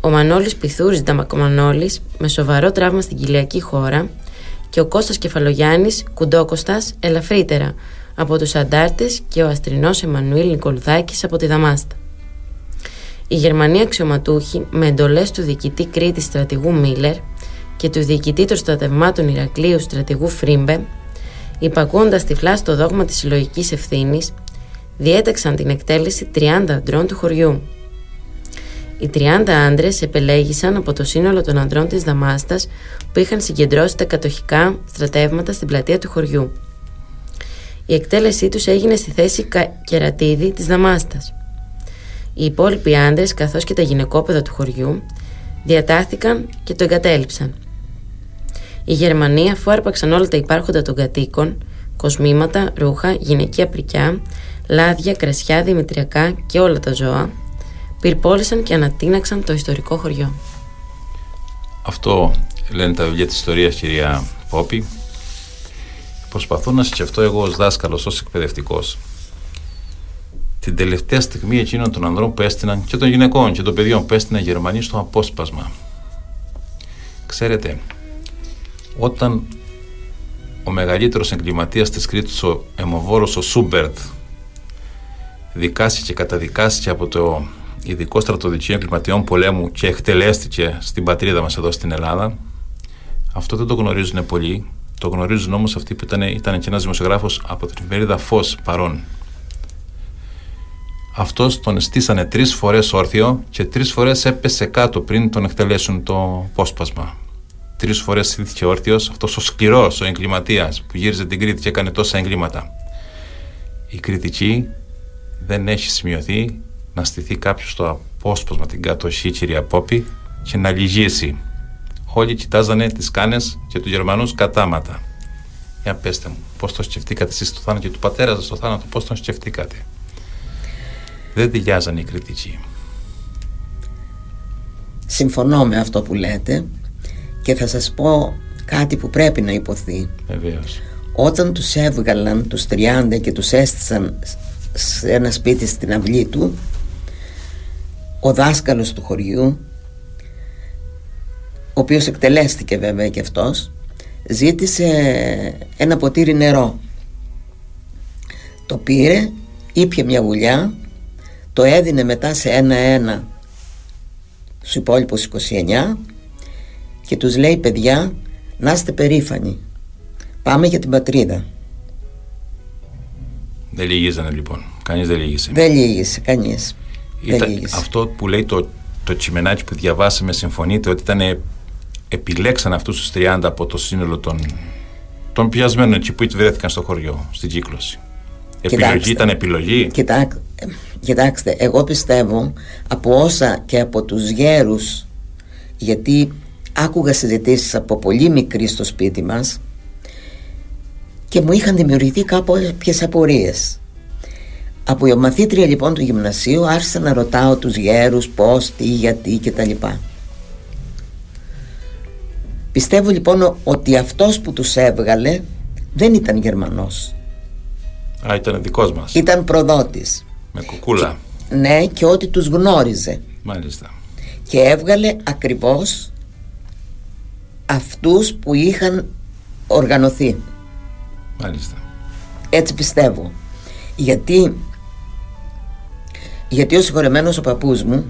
Ο Μανώλης Πιθούρης Νταμακομανώλης με σοβαρό τραύμα στην κοιλιακή χώρα και ο Κώστας Κεφαλογιάννης Κουντόκοστας ελαφρύτερα από τους αντάρτες και ο Αστρινός Εμμανουήλ Νικολουδάκης από τη Δαμάστα. Οι Γερμανοί αξιωματούχοι με εντολές του διοικητή Κρήτης στρατηγού Μίλερ και του διοικητή των στρατευμάτων Ηρακλείου στρατηγού Φρίμπε, υπακούοντας τυφλά στο δόγμα της συλλογικής ευθύνης, διέταξαν την εκτέλεση τριάντα αντρών του χωριού. Οι τριάντα άντρες επελέγησαν από το σύνολο των αντρών της Δαμάστας που είχαν συγκεντρώσει τα κατοχικά στρατεύματα στην πλατεία του χωριού. Η εκτέλεσή τους έγινε στη θέση Κερατίδι της Δαμάστας. Οι υπόλοιποι άντρες καθώς και τα γυναικόπαιδα του χωριού διατάχθηκαν και το εγκατέλειψαν. Οι Γερμανοί, αφού άρπαξαν όλα τα υπάρχοντα των κατοίκων, κοσμήματα, ρούχα, γυναικεία πρικιά, λάδια, κρασιά, δημητριακά και όλα τα ζώα, πυρπόλησαν και ανατείναξαν το ιστορικό χωριό. Αυτό λένε τα βιβλία της ιστορίας, κυρία Πόπη. Προσπαθώ να σκεφτώ εγώ ως δάσκαλος, ως εκπαιδευτικός, την τελευταία στιγμή εκείνων των ανδρών που έστειναν και των γυναικών και των παιδιών που έστειναν Γερμανοί στο απόσπασμα. Ξέρετε, όταν ο μεγαλύτερος εγκληματίας της Κρήτης, ο αιμοβόρος ο Σούμπερτ, δικάστηκε, καταδικάστηκε από το Ειδικό Στρατοδικείο Εγκληματιών Πολέμου και εκτελέστηκε στην πατρίδα μας εδώ στην Ελλάδα, αυτό δεν το γνωρίζουν πολλοί. Το γνωρίζουν όμως αυτοί που ήταν, ήταν και ένας δημοσιογράφος από την εφημερίδα Φως παρών. Αυτός τον στήσανε τρεις φορές όρθιο και τρεις φορές έπεσε κάτω πριν τον εκτελέσουν το απόσπασμα. Τρεις φορές στήθηκε όρθιος αυτός ο σκληρός, ο εγκληματίας που γύριζε την Κρήτη και έκανε τόσα εγκλήματα. Η κριτική δεν έχει σημειωθεί να στηθεί κάποιος το απόσπασμα, την κατοχή, κυρία Πόπη, και να λυγίσει. Όλοι κοιτάζανε τις κάνες και τους Γερμανούς κατάματα. Για πέστε μου, πώς το σκεφτήκατε εσείς το θάνατο και του πατέρα σας το θάνατο, πώς τον σκεφτήκατε? Δεν τηλιάζαν οι κριτικοί. Συμφωνώ με αυτό που λέτε και θα σας πω κάτι που πρέπει να υποθεί. Βεβαίως. Όταν τους έβγαλαν τους τριάντα και τους έστησαν σε ένα σπίτι στην αυλή του, ο δάσκαλος του χωριού, ο οποίος εκτελέστηκε βέβαια και αυτός, ζήτησε ένα ποτήρι νερό. Το πήρε, ήπιε μια γουλιά, το έδινε μετά σε ένα-ένα στους υπόλοιπους είκοσι εννιά και τους λέει, παιδιά, να είστε περήφανοι, πάμε για την πατρίδα. Δεν λυγίζανε λοιπόν, κανείς δεν λύγησε. Δεν λύγησε, κανείς. Ήταν, δεν λύγησε. Αυτό που λέει το, το τσιμενάκι που διαβάσαμε, συμφωνείτε ότι ήταν, επιλέξαν αυτούς τους τριάντα από το σύνολο των, των πιασμένων εκεί που βρέθηκαν στο χωριό, στην κύκλωση. Επιλογή, κοιτάξτε, ήταν επιλογή. Κοιτάξ, κοιτάξτε, εγώ πιστεύω από όσα και από τους γέρους, γιατί άκουγα συζητήσεις από πολύ μικρή στο σπίτι μας και μου είχαν δημιουργηθεί κάποιες απορίες. Από μαθήτρια λοιπόν του γυμνασίου άρχισα να ρωτάω τους γέρους πώς, τι, γιατί κτλ. Πιστεύω λοιπόν ότι αυτός που τους έβγαλε δεν ήταν Γερμανός. Α, ήταν δικός μας. Ήταν προδότης. Με κουκούλα. Και, ναι, και ότι τους γνώριζε. Μάλιστα. Και έβγαλε ακριβώς αυτούς που είχαν οργανωθεί. Μάλιστα. Έτσι πιστεύω. Γιατί, γιατί ο συγχωρεμένος ο παππούς μου,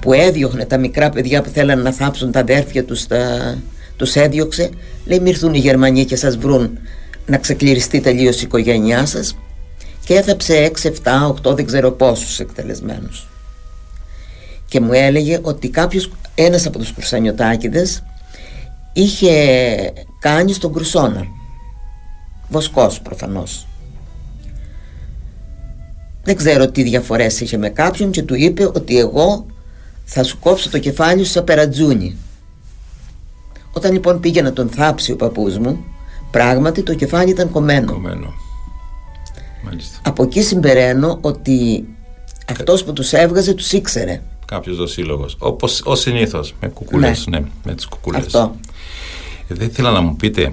που έδιωχνε τα μικρά παιδιά που θέλανε να θάψουν τα αδέρφια τους, τα, τους έδιωξε. Λέει, μη ήρθουν οι Γερμανοί και σας βρουν να ξεκληριστεί τελείως η οικογένειά σας. Και έθαψε έξι, επτά, οκτώ δεν ξέρω πόσους εκτελεσμένους. Και μου έλεγε ότι κάποιος, ένας από τους Κρουσανιωτάκηδες, είχε κάνει στον Κρουσόνα. Βοσκός προφανώς. Δεν ξέρω τι διαφορές είχε με κάποιον και του είπε ότι εγώ θα σου κόψω το κεφάλι σου σε περατζούνι. Όταν λοιπόν πήγε να τον θάψει ο παππούς μου, πράγματι το κεφάλι ήταν κομμένο. Κομμένο. Μάλιστα. Από εκεί συμπεραίνω ότι αυτός που τους έβγαζε τους ήξερε. Κάποιος δοσύλλογος. Όπως ως συνήθως με κουκούλες. Ναι, ναι, με τις κουκούλες. Αυτό. Δεν ήθελα να μου πείτε,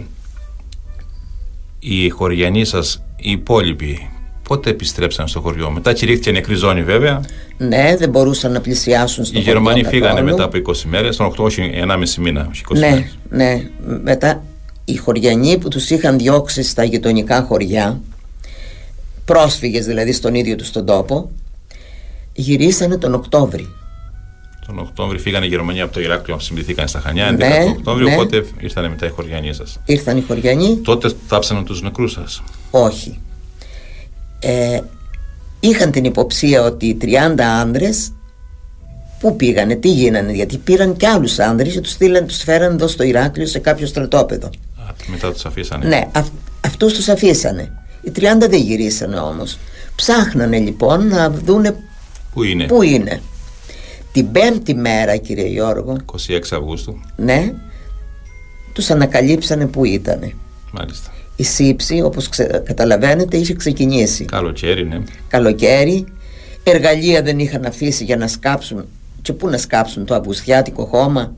οι χωριανοί σας, οι υπόλοιποι, πότε επιστρέψαν στο χωριό? Μετά κηρύχθηκε νεκρή ζώνη βέβαια. Ναι, δεν μπορούσαν να πλησιάσουν στο χωριό. Οι Γερμανοί φύγανε καθόλου. Μετά από είκοσι μέρες, όχι ενάμιση μήνα, όχι είκοσι ναι, μέρες. Ναι, μετά οι χωριανοί που τους είχαν διώξει στα γειτονικά χωριά, πρόσφυγες δηλαδή στον ίδιο τους τον τόπο, γυρίσανε τον Οκτώβρη. Τον Οκτώβρη φύγανε οι Γερμανοί από το Ηράκλειο, συμπληθήκαν στα Χανιά, έντεκα ναι, Οκτώβρη, ναι. Οπότε ήρθαν μετά οι χωριανοί σας. Ήρθαν οι χωριανοί. Τότε θάψανε τους νεκρούς σας? Όχι. Ε, είχαν την υποψία ότι οι τριάντα άνδρες που πήγανε, τι γίνανε, γιατί πήραν και άλλους άνδρες και τους, στείλαν, τους φέραν εδώ στο Ηράκλειο σε κάποιο στρατόπεδο. Α, μετά τους αφήσανε. Ναι, αυ, αυτούς τους αφήσανε. Οι τριάντα δεν γυρίσανε όμως. Ψάχνανε λοιπόν να δούνε πού είναι. Πού είναι. Την πέμπτη μέρα, κύριε Γιώργο, είκοσι έξι Αυγούστου, ναι, τους ανακαλύψανε πού ήτανε. Μάλιστα. Η σύψη, όπως ξε... καταλαβαίνετε, είχε ξεκινήσει. Καλοκαίρι, ναι. Καλοκαίρι. Εργαλεία δεν είχαν αφήσει για να σκάψουν. Και πού να σκάψουν το αυγουστιάτικο χώμα.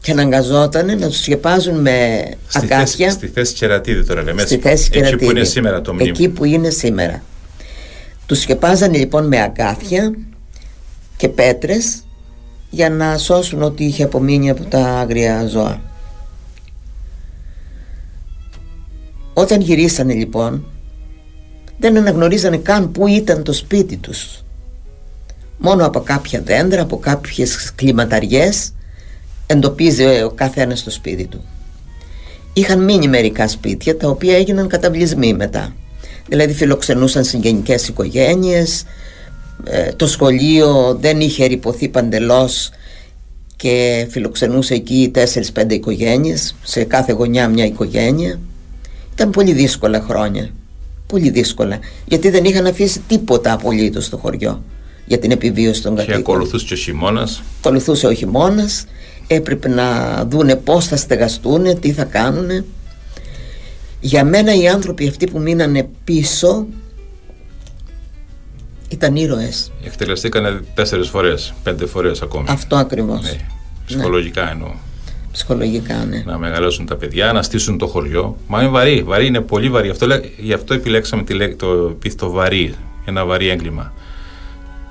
Και αναγκαζότανε να τους σκεπάζουν με στη ακάσια. Θέση, στη θέση Κερατίδι τώρα λέμε. Στη θέση Κερατίδι. Εκεί που είναι σήμερα το μνήμα. Εκεί που είναι σήμερα. Τους σκεπάζανε λοιπόν με ακάθια και πέτρες για να σώσουν ό,τι είχε απομείνει από τα άγρια ζώα. Όταν γυρίσανε λοιπόν, δεν αναγνωρίζανε καν πού ήταν το σπίτι τους. Μόνο από κάποια δέντρα, από κάποιες κλιματαριές εντοπίζει ο καθένας το σπίτι του. Είχαν μείνει μερικά σπίτια τα οποία έγιναν καταβλισμοί μετά. Δηλαδή φιλοξενούσαν συγγενικές οικογένειες, το σχολείο δεν είχε ερειπωθεί παντελώς και φιλοξενούσε εκεί τέσσερις πέντε οικογένειες, σε κάθε γωνιά μια οικογένεια. Ήταν πολύ δύσκολα χρόνια, πολύ δύσκολα, γιατί δεν είχαν αφήσει τίποτα απολύτως στο χωριό για την επιβίωση των κατοίκων. Και ακολουθούσε και ο χειμώνας. Ακολουθούσε ο χειμώνας, έπρεπε να δούνε πώς θα στεγαστούν, τι θα κάνουν. Για μένα οι άνθρωποι αυτοί που μείνανε πίσω ήταν ήρωες. Εκτελεστήκανε τέσσερις φορές, πέντε φορές ακόμη. Αυτό ακριβώς. Ναι, ψυχολογικά ναι. εννοώ. Ψυχολογικά, ναι. Να μεγαλώσουν τα παιδιά, να στήσουν το χωριό. Μα είναι βαρύ, βαρύ, είναι πολύ βαρύ. Αυτό, γι' αυτό επιλέξαμε το επίθετο βαρύ, ένα βαρύ έγκλημα.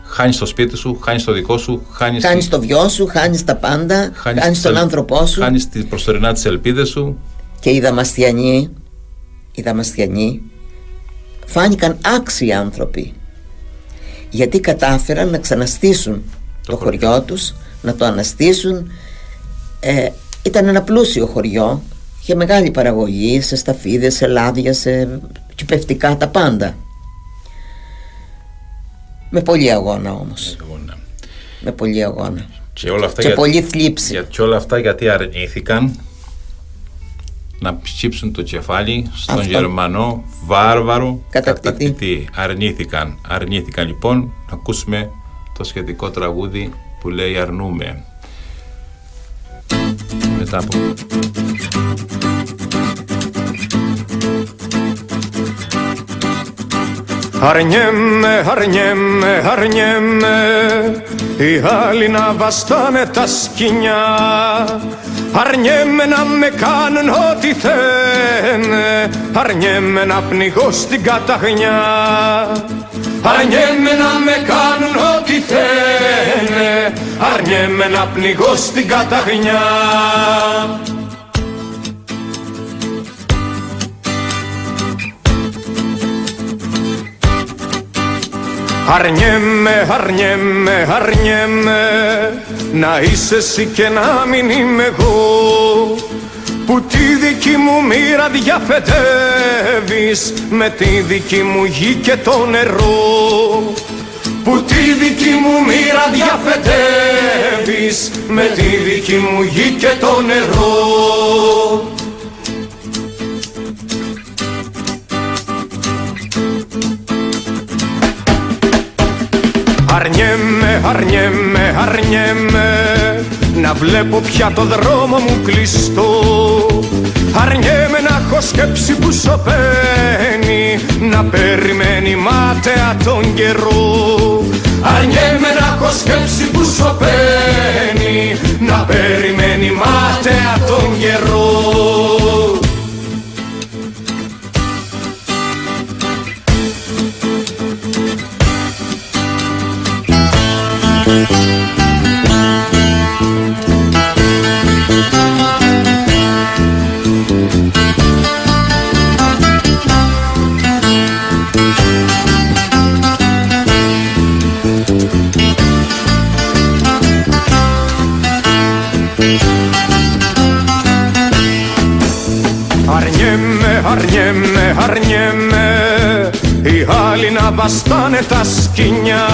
Χάνεις το σπίτι σου, χάνεις το δικό σου, χάνεις, χάνεις το βιό σου, χάνεις τα πάντα, χάνεις, χάνεις τον άνθρωπό σου. Χάνεις τις προσωρινά τις ελπίδες σου. Και οι Δαμαστιανοί, οι Δαμαστιανοί φάνηκαν άξιοι άνθρωποι. Γιατί κατάφεραν να ξαναστήσουν το, το χωριό, χωριό τους, να το αναστήσουν. Ε, Ήταν ένα πλούσιο χωριό, είχε μεγάλη παραγωγή σε σταφίδες, σε λάδια, σε κυπευτικά, τα πάντα. Με πολύ αγώνα όμως. Αγώνα. Με πολύ αγώνα. Και, όλα αυτά και για... πολύ θλίψη. Για... Και όλα αυτά γιατί αρνήθηκαν να ψήψουν το κεφάλι στον αυτό. Γερμανό βάρβαρο κατακτητή. κατακτητή. Αρνήθηκαν. Αρνήθηκαν λοιπόν. Να ακούσουμε το σχετικό τραγούδι που λέει «Αρνούμε». Μετά από... Αρνιέμαι, αρνιέμαι, αρνιέμαι, οι άλλοι να βαστάνε τα σκοινιά. Αρνιέμαι να με κάνουν ό,τι θένε, αρνιέμαι να πνιγώ στην καταχνιά. Αρνιέμαι να με κάνουν ό,τι θένε, αρνιέμαι να πνιγώ στην καταχνιά. Αρνιέμαι, αρνιέμαι, αρνιέμαι, να είσαι εσύ και να μην είμαι εγώ, που τη δική μου μοίρα διαφετεύεις με τη δική μου γη και το νερό, που τη δική μου μοίρα διαφετεύεις με τη δική μου γη και το νερό. Αρνιέμαι, αρνιέμαι, αρνιέμαι, να βλέπω πια το δρόμο μου κλειστό. Αρνιέμαι να έχω σκέψη που σωπαίνει, να περιμένει μάταια τον καιρό. Αρνιέμαι να έχω σκέψη που σωπαίνει, να περιμένει μάταια τον καιρό. Αρνιέμαι, αρνιέμαι, αρνιέμαι, οι άλλοι να βαστάνε τα σκοινιά.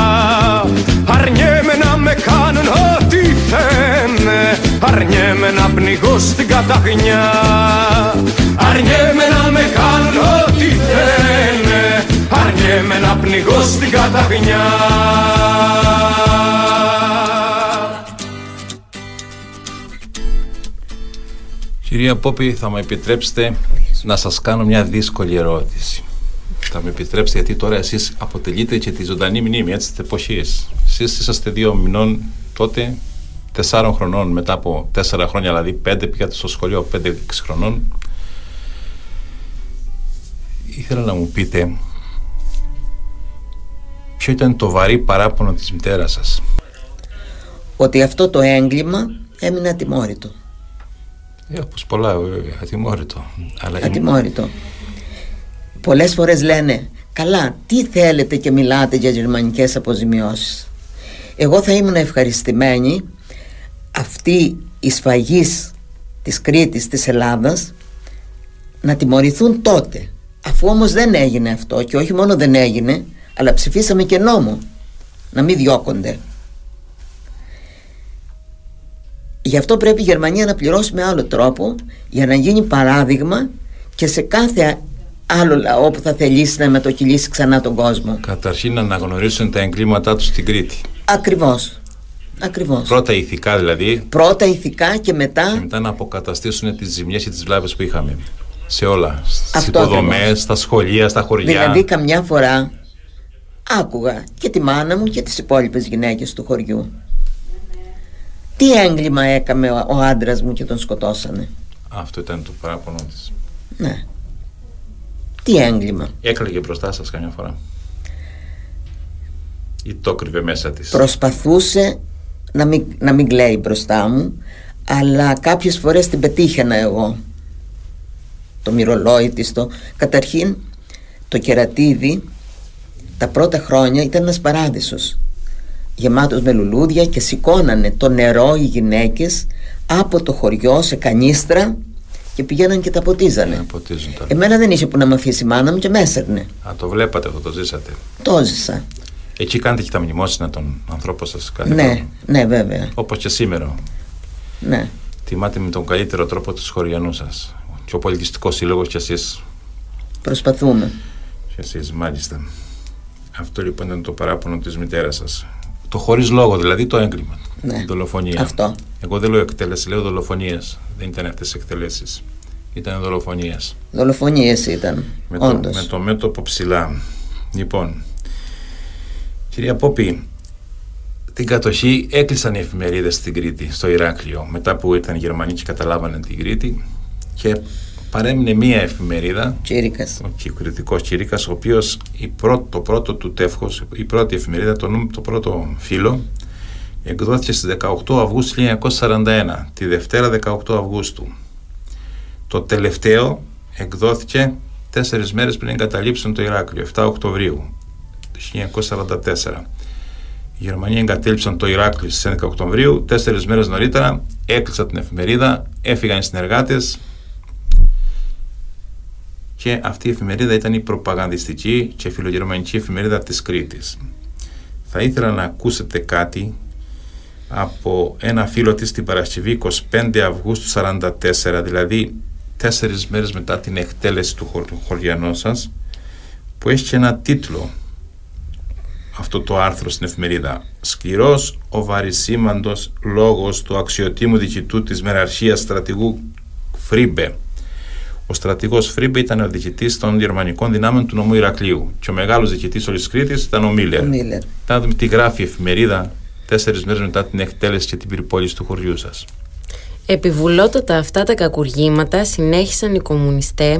Αρνιέμαι να με κάνουν ό,τι θένε, αρνιέμαι να πνιγώ στην καταχνιά. Αρνιέμαι να με κάνουν ό,τι θένε, αρνιέμαι να πνιγώ στην καταχνιά. Κυρία Πόπη, θα μου επιτρέψετε να σας κάνω μια δύσκολη ερώτηση. Θα με επιτρέψετε, γιατί τώρα εσείς αποτελείτε και τη ζωντανή μνήμη έτσι της εποχής. Εσείς είσαστε δύο μηνών τότε, τεσσάρων χρονών, μετά από τέσσερα χρόνια, δηλαδή πέντε πήγατε στο σχολείο, πέντε-έξι χρονών. Ήθελα να μου πείτε ποιο ήταν το βαρύ παράπονο της μητέρας σας. Ότι αυτό το έγκλημα έμεινε ατιμόρυτο. Ε, όπως πολλά, ατιμόρυτο. Αλλά ατιμόρυτο. Είμαι... Πολλές φορές λένε, καλά, τι θέλετε και μιλάτε για γερμανικές αποζημιώσεις. Εγώ θα ήμουν ευχαριστημένη αυτή η σφαγής της Κρήτης, της Ελλάδας, να τιμωρηθούν τότε. Αφού όμως δεν έγινε αυτό, και όχι μόνο δεν έγινε, αλλά ψηφίσαμε και νόμο να μην διώκονται. Γι' αυτό πρέπει η Γερμανία να πληρώσει με άλλο τρόπο, για να γίνει παράδειγμα και σε κάθε άλλο λαό που θα θελήσει να μετοκυλήσει ξανά τον κόσμο. Καταρχήν να αναγνωρίσουν τα εγκλήματά τους στην Κρήτη. Ακριβώς. Ακριβώς. Πρώτα ηθικά δηλαδή. Πρώτα ηθικά και μετά. Και μετά να αποκαταστήσουν τις ζημιές και τις βλάβες που είχαμε. Σε όλα. Στις υποδομές, στα σχολεία, στα χωριά. Δηλαδή, καμιά φορά άκουγα και τη μάνα μου και τις υπόλοιπες γυναίκες του χωριού. Τι έγκλημα έκαμε ο άντρας μου και τον σκοτώσανε. Αυτό ήταν το παράπονο της. Ναι. Τι έγκλημα. Έκλαιγε μπροστά σας καμιά φορά. Ή το κρύβε μέσα της. Προσπαθούσε να μην, να μην κλαίει μπροστά μου, αλλά κάποιες φορές την πετύχαινα εγώ. Το μυρολόι της, το... Καταρχήν, το Κερατίδι τα πρώτα χρόνια ήταν ένας παράδεισος. Γεμάτος με λουλούδια, και σηκώνανε το νερό οι γυναίκες από το χωριό σε κανίστρα και πηγαίναν και τα ποτίζανε. Εμένα δεν είχε που να με αφήσει η μάνα μου και με έσαιρνε. Α, το βλέπατε αυτό, το ζήσατε. Το ζήσα. Εκεί κάνετε και τα μνημόσυνα των ανθρώπων σας κάθε ναι, χρόνο. Ναι, βέβαια. Όπως και σήμερα. Ναι. Τιμάτε με τον καλύτερο τρόπο τους χωριανούς σας. Και ο πολιτιστικός σύλλογος κι εσείς. Προσπαθούμε. Κι εσείς, μάλιστα. Αυτό λοιπόν ήταν το παράπονο της μητέρας σας. Το χωρίς λόγο, δηλαδή το έγκλημα. Ναι. Δολοφονία. Αυτό. Εγώ δεν λέω εκτέλεση, λέω δολοφονίες. Δεν ήταν αυτές οι εκτελέσεις. Ήταν δολοφονίες. Δολοφονίες ήταν. Με το, με το μέτωπο ψηλά. Λοιπόν, κυρία Πόπη, την κατοχή έκλεισαν οι εφημερίδες στην Κρήτη, στο Ηράκλειο, μετά που ήρθαν οι Γερμανοί και καταλάβανε την Κρήτη, και παρέμεινε μία εφημερίδα, Κήρυκας. Ο κρητικός Κήρυκας, ο οποίος η πρώτο, το πρώτο του τεύχος, η πρώτη εφημερίδα, το, το πρώτο φύλλο, εκδόθηκε στις δεκαοκτώ Αυγούστου χίλια εννιακόσια σαράντα ένα, τη Δευτέρα δεκαοκτώ Αυγούστου. Το τελευταίο εκδόθηκε τέσσερις μέρες πριν εγκαταλείψουν το Ηράκλειο, επτά Οκτωβρίου χίλια εννιακόσια σαράντα τέσσερα. Οι Γερμανοί εγκατέλειψαν το Ηράκλειο στις έντεκα Οκτωβρίου, τέσσερις μέρες νωρίτερα έκλεισαν την εφημερίδα, έφυγαν οι συνεργάτες και αυτή η εφημερίδα ήταν η προπαγανδιστική και φιλογερμανική εφημερίδα της Κρήτης. Θα ήθελα να ακούσετε κάτι από ένα φίλο της την Παρασκευή εικοστή πέμπτη Αυγούστου χίλια εννιακόσια σαράντα τέσσερα, δηλαδή τέσσερις μέρες μετά την εκτέλεση του χωριανού σας, που έχει και ένα τίτλο αυτό το άρθρο στην εφημερίδα: «Σκληρός ο βαρισήμαντος λόγος του αξιωτήμου διοικητού της μεραρχίας στρατηγού Φρίμπε». Ο στρατηγός Φρίμπε ήταν ο διοικητής των γερμανικών δυνάμεων του νομού Ηρακλείου και ο μεγάλος διοικητής όλης Κρήτης ήταν ο Μίλερ. Μίλερ. Θα δούμε τι γράφει η εφημερίδα τέσσερις μέρες μετά την εκτέλεση και την πυρπόληση του χωριού σας. Επιβουλότατα αυτά τα κακουργήματα συνέχισαν οι κομμουνιστές,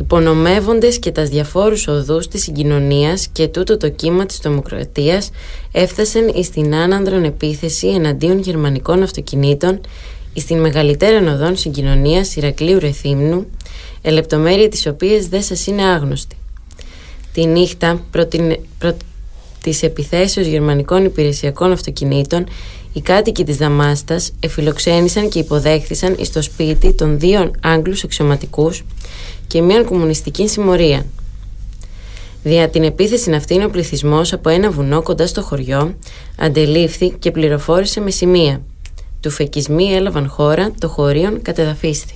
υπονομεύοντες και τας διαφόρους οδούς της συγκοινωνίας, και τούτο το κύμα της δημοκρατίας έφτασεν εις την άνανδρον επίθεση εναντίον γερμανικών αυτοκινήτων εις την μεγαλύτερη οδόν συγκοινωνίας Ηρακλείου Ρεθύμνου, ελεπτομέρεια της οποίας δεν σας είναι άγνωστη. Τη νύχτα προ, την, προ της επιθέσεως γερμανικών υπηρεσιακών αυτοκινήτων, οι κάτοικοι της Δαμάστας εφιλοξένησαν και υποδέχθησαν εις το σπίτι των δύο Άγγλους αξιωματικούς και μίαν κομμουνιστική συμμορία. Δια την επίθεση αυτήν ο πληθυσμός από ένα βουνό κοντά στο χωριό αντελήφθη και πληροφόρησε με σημεία. Του φεκισμοί έλαβαν χώρα, το χωρίον κατεδαφίστη.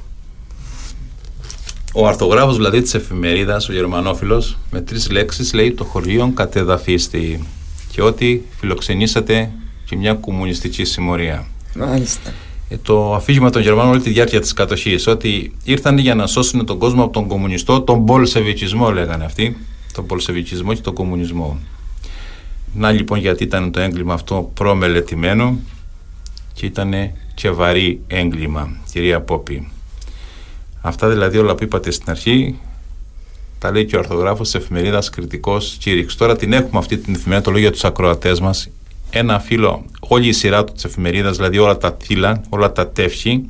Ο αρθογράφος δηλαδή της εφημερίδας, ο γερμανόφιλος, με τρεις λέξεις λέει το χωρίον κατεδαφίστη, και ότι φιλοξενήσατε και μια κομμουνιστική συμμορία. Μάλιστα. Ε, το αφήγημα των Γερμανών όλη τη διάρκεια της κατοχής, ότι ήρθαν για να σώσουν τον κόσμο από τον κομμουνιστό, τον πολσεβικισμό λέγανε αυτοί, τον πολσεβικισμό και τον κομμουνισμό. Να λοιπόν γιατί ήταν το έγκλημα αυτό προμελετημένο και ήταν και βαρύ έγκλημα, κυρία Πόπη. Αυτά δηλαδή όλα που είπατε στην αρχή, τα λέει και ο αρθογράφος της εφημερίδας Κρητικός Κήρυξ. Τώρα την έχουμε αυτή την εφημερίδα, το λέω για τους ακροατές μας, ένα φύλλο, όλη η σειρά του της εφημερίδας, δηλαδή όλα τα φύλλα, όλα τα τεύχη,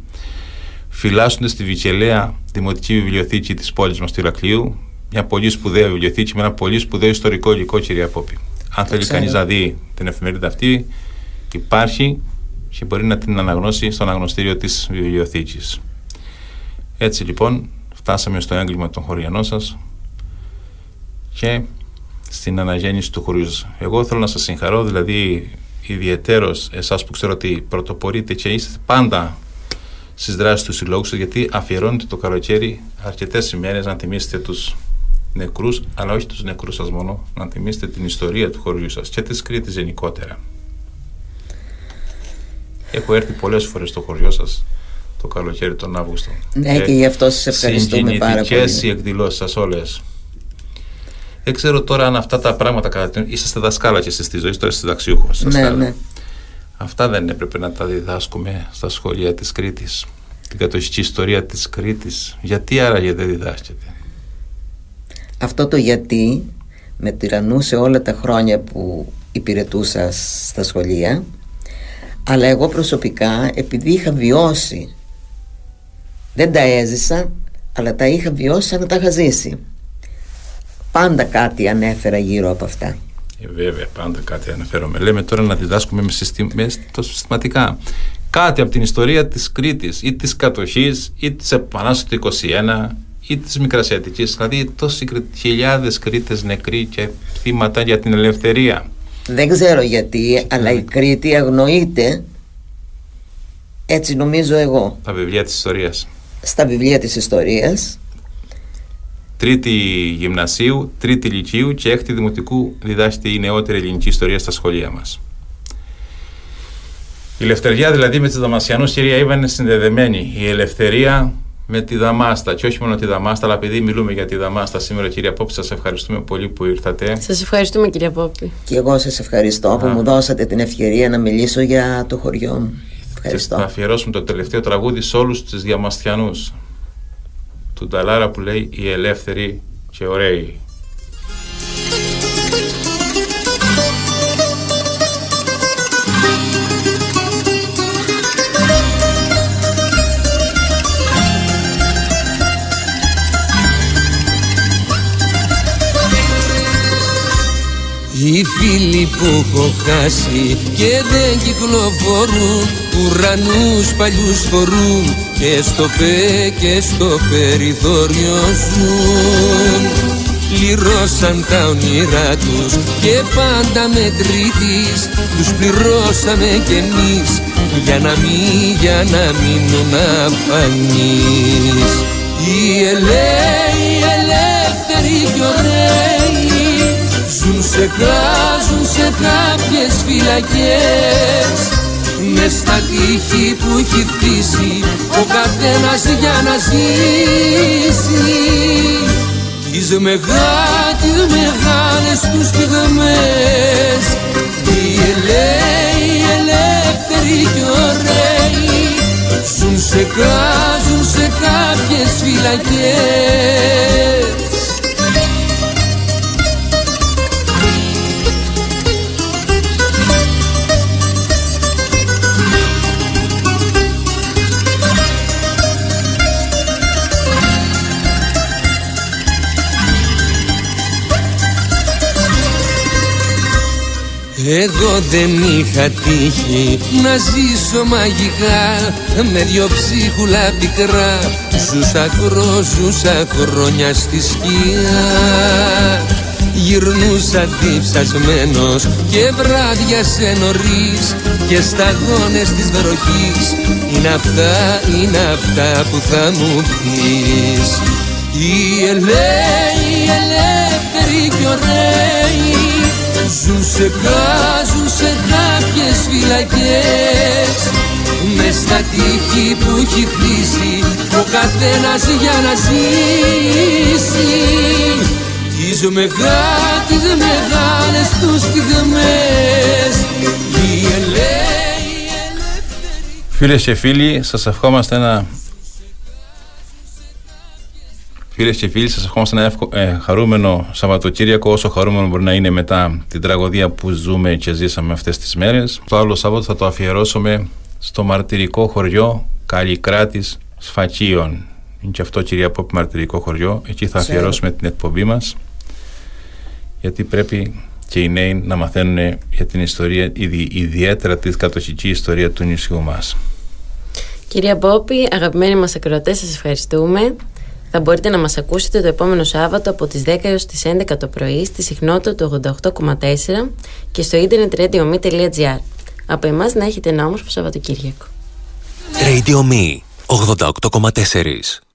φυλάσσονται στη Βικελαία Δημοτική Βιβλιοθήκη της πόλης μας του Ηρακλείου, μια πολύ σπουδαία βιβλιοθήκη με ένα πολύ σπουδαίο ιστορικό υλικό, κυρία Πόπη. Αν θέλει κανείς να δει την εφημερίδα αυτή, υπάρχει και μπορεί να την αναγνώσει στο αναγνωστήριο της βιβλιοθήκης. Έτσι λοιπόν φτάσαμε στο έγκλημα των χωριανών σας και στην αναγέννηση του χωριού σας. Εγώ θέλω να σας συγχαρώ, δηλαδή ιδιαιτέρως εσάς που ξέρω ότι πρωτοπορείτε και είστε πάντα στις δράσεις του συλλόγου σας, γιατί αφιερώνετε το καλοκαίρι αρκετές ημέρες να τιμήσετε τους νεκρούς, αλλά όχι τους νεκρούς σας μόνο, να τιμήσετε την ιστορία του χωριού σας και της Κρήτης γενικότερα. Έχω έρθει πολλές φορές στο χωριό σας το καλοκαίρι, τον Αύγουστο. Ναι, και, και γι' αυτό σας ευχαριστούμε πάρα πολύ. Και οι εκδηλώσεις σας όλες. Δεν ξέρω τώρα αν αυτά τα πράγματα κατά... Είσαστε δασκάλα και εσείς στη ζωή, τώρα είστε συνταξιούχος. Ναι, ναι. Αυτά δεν έπρεπε να τα διδάσκουμε στα σχολεία της Κρήτης, την κατοχική ιστορία της Κρήτης? Γιατί άραγε δεν διδάσκεται? Αυτό το γιατί με τυραννούσε όλα τα χρόνια που υπηρετούσα στα σχολεία, αλλά εγώ προσωπικά, επειδή είχα βιώσει, δεν τα έζησα, αλλά τα είχα βιώσει σαν να τα είχα ζήσει. Πάντα κάτι ανέφερα γύρω από αυτά. Ε, βέβαια, πάντα κάτι αναφέρομαι. Λέμε τώρα να διδάσκουμε με, συστημα... με το συστηματικά. Κάτι από την ιστορία της Κρήτης ή της κατοχής ή της Επανάστασης του είκοσι ένα ή της Μικρασιατικής. Δηλαδή τόσοι χιλιάδες Κρήτες νεκροί και θύματα για την ελευθερία. Δεν ξέρω γιατί, αλλά η Κρήτη αγνοείται, έτσι νομίζω εγώ. Τα βιβλία της ιστορίας. Στα βιβλία της ιστορίας. Τρίτη γυμνασίου, τρίτη λυκείου και έκτη δημοτικού διδάσκεται η νεότερη ελληνική ιστορία στα σχολεία μας. Η ελευθερία δηλαδή με τους Δαμασιανούς, κυρία Ήβα, είναι συνδεδεμένη. Η ελευθερία με τη Δαμάστα. Και όχι μόνο τη Δαμάστα, αλλά επειδή μιλούμε για τη Δαμάστα σήμερα, κυρία Πόπη, σας ευχαριστούμε πολύ που ήρθατε. Σας ευχαριστούμε, κυρία Πόπη. Και εγώ σας ευχαριστώ που Α. μου δώσατε την ευκαιρία να μιλήσω για το χωριό μου. Ευχαριστώ. Και θα αφιερώσουμε το τελευταίο τραγούδι σε όλους τους Διαμαστιανούς, του Νταλάρα, που λέει «Οι ελεύθεροι και ωραίοι». Οι φίλοι που έχω χάσει και δεν κυκλοφορούν, ουρανούς παλιούς φορούν και στο πε και στο περιθώριο ζουν. Πληρώσαν τα όνειρά τους και πάντα με τρίτης, τους πληρώσαμε κι εμείς για να μην, για να μείνουν αφανείς. Οι ελεύθεροι, οι ελεύθεροι κι ωραίοι, ζουν σε, ζουν σε κάποιες φυλακές, μες στα τείχη που έχει χτίσει ο καθένας για να ζήσει τις μεγάλες τους στιγμές. Οι ελεύθεροι, ελεύθεροι και ωραίοι, ζουν σε, ζουν σε κάποιες φυλακές. Εδώ δεν είχα τύχει να ζήσω μαγικά, με δυο ψίχουλα πικρά ζούσα, χρό, ζούσα χρόνια στη σκιά. Γυρνούσα διψασμένος και βράδια σε νωρίς, και σταγόνες της βροχής είναι αυτά, είναι αυτά που θα μου πεις. Οι ελεύθεροι, οι ελεύθεροι κι ωραίοι, ζουν σε, ζουν σε κάποιες φυλακές, μες στα τείχη που έχει χτίσει ο καθένας για να ζήσει τις, μεγά, τις μεγάλες τους στιγμές. Η ελεύθερη... Φίλες και φίλοι, σας ευχόμαστε ένα Φίλες και φίλοι, σας ευχόμαστε ένα εύκο... ε, χαρούμενο Σαββατοκύριακο, όσο χαρούμενο μπορεί να είναι μετά την τραγωδία που ζούμε και ζήσαμε αυτές τις μέρες. Το άλλο Σάββατο θα το αφιερώσουμε στο μαρτυρικό χωριό Καλλικράτης Σφακίων. Είναι και αυτό, κυρία Πόπη, μαρτυρικό χωριό. Εκεί θα αφιερώσουμε την εκπομπή μας, γιατί πρέπει και οι νέοι να μαθαίνουν για την ιστορία, ιδιαίτερα τη κατοχική ιστορία του νησιού μας. Κυρία Πόπη, αγαπημένοι μας ακροατές, σας ευχαριστούμε. Θα μπορείτε να μας ακούσετε το επόμενο Σάββατο από τις δέκα έως τις έντεκα το πρωί στη συχνότητα του ογδόντα οκτώ κόμμα τέσσερα και στο ίντερνετ ρέιντιο μι τελεία τζι άρ. Από εμάς να έχετε ένα όμορφο Σαββατοκύριακο. Radio Me ογδόντα οκτώ κόμμα τέσσερα.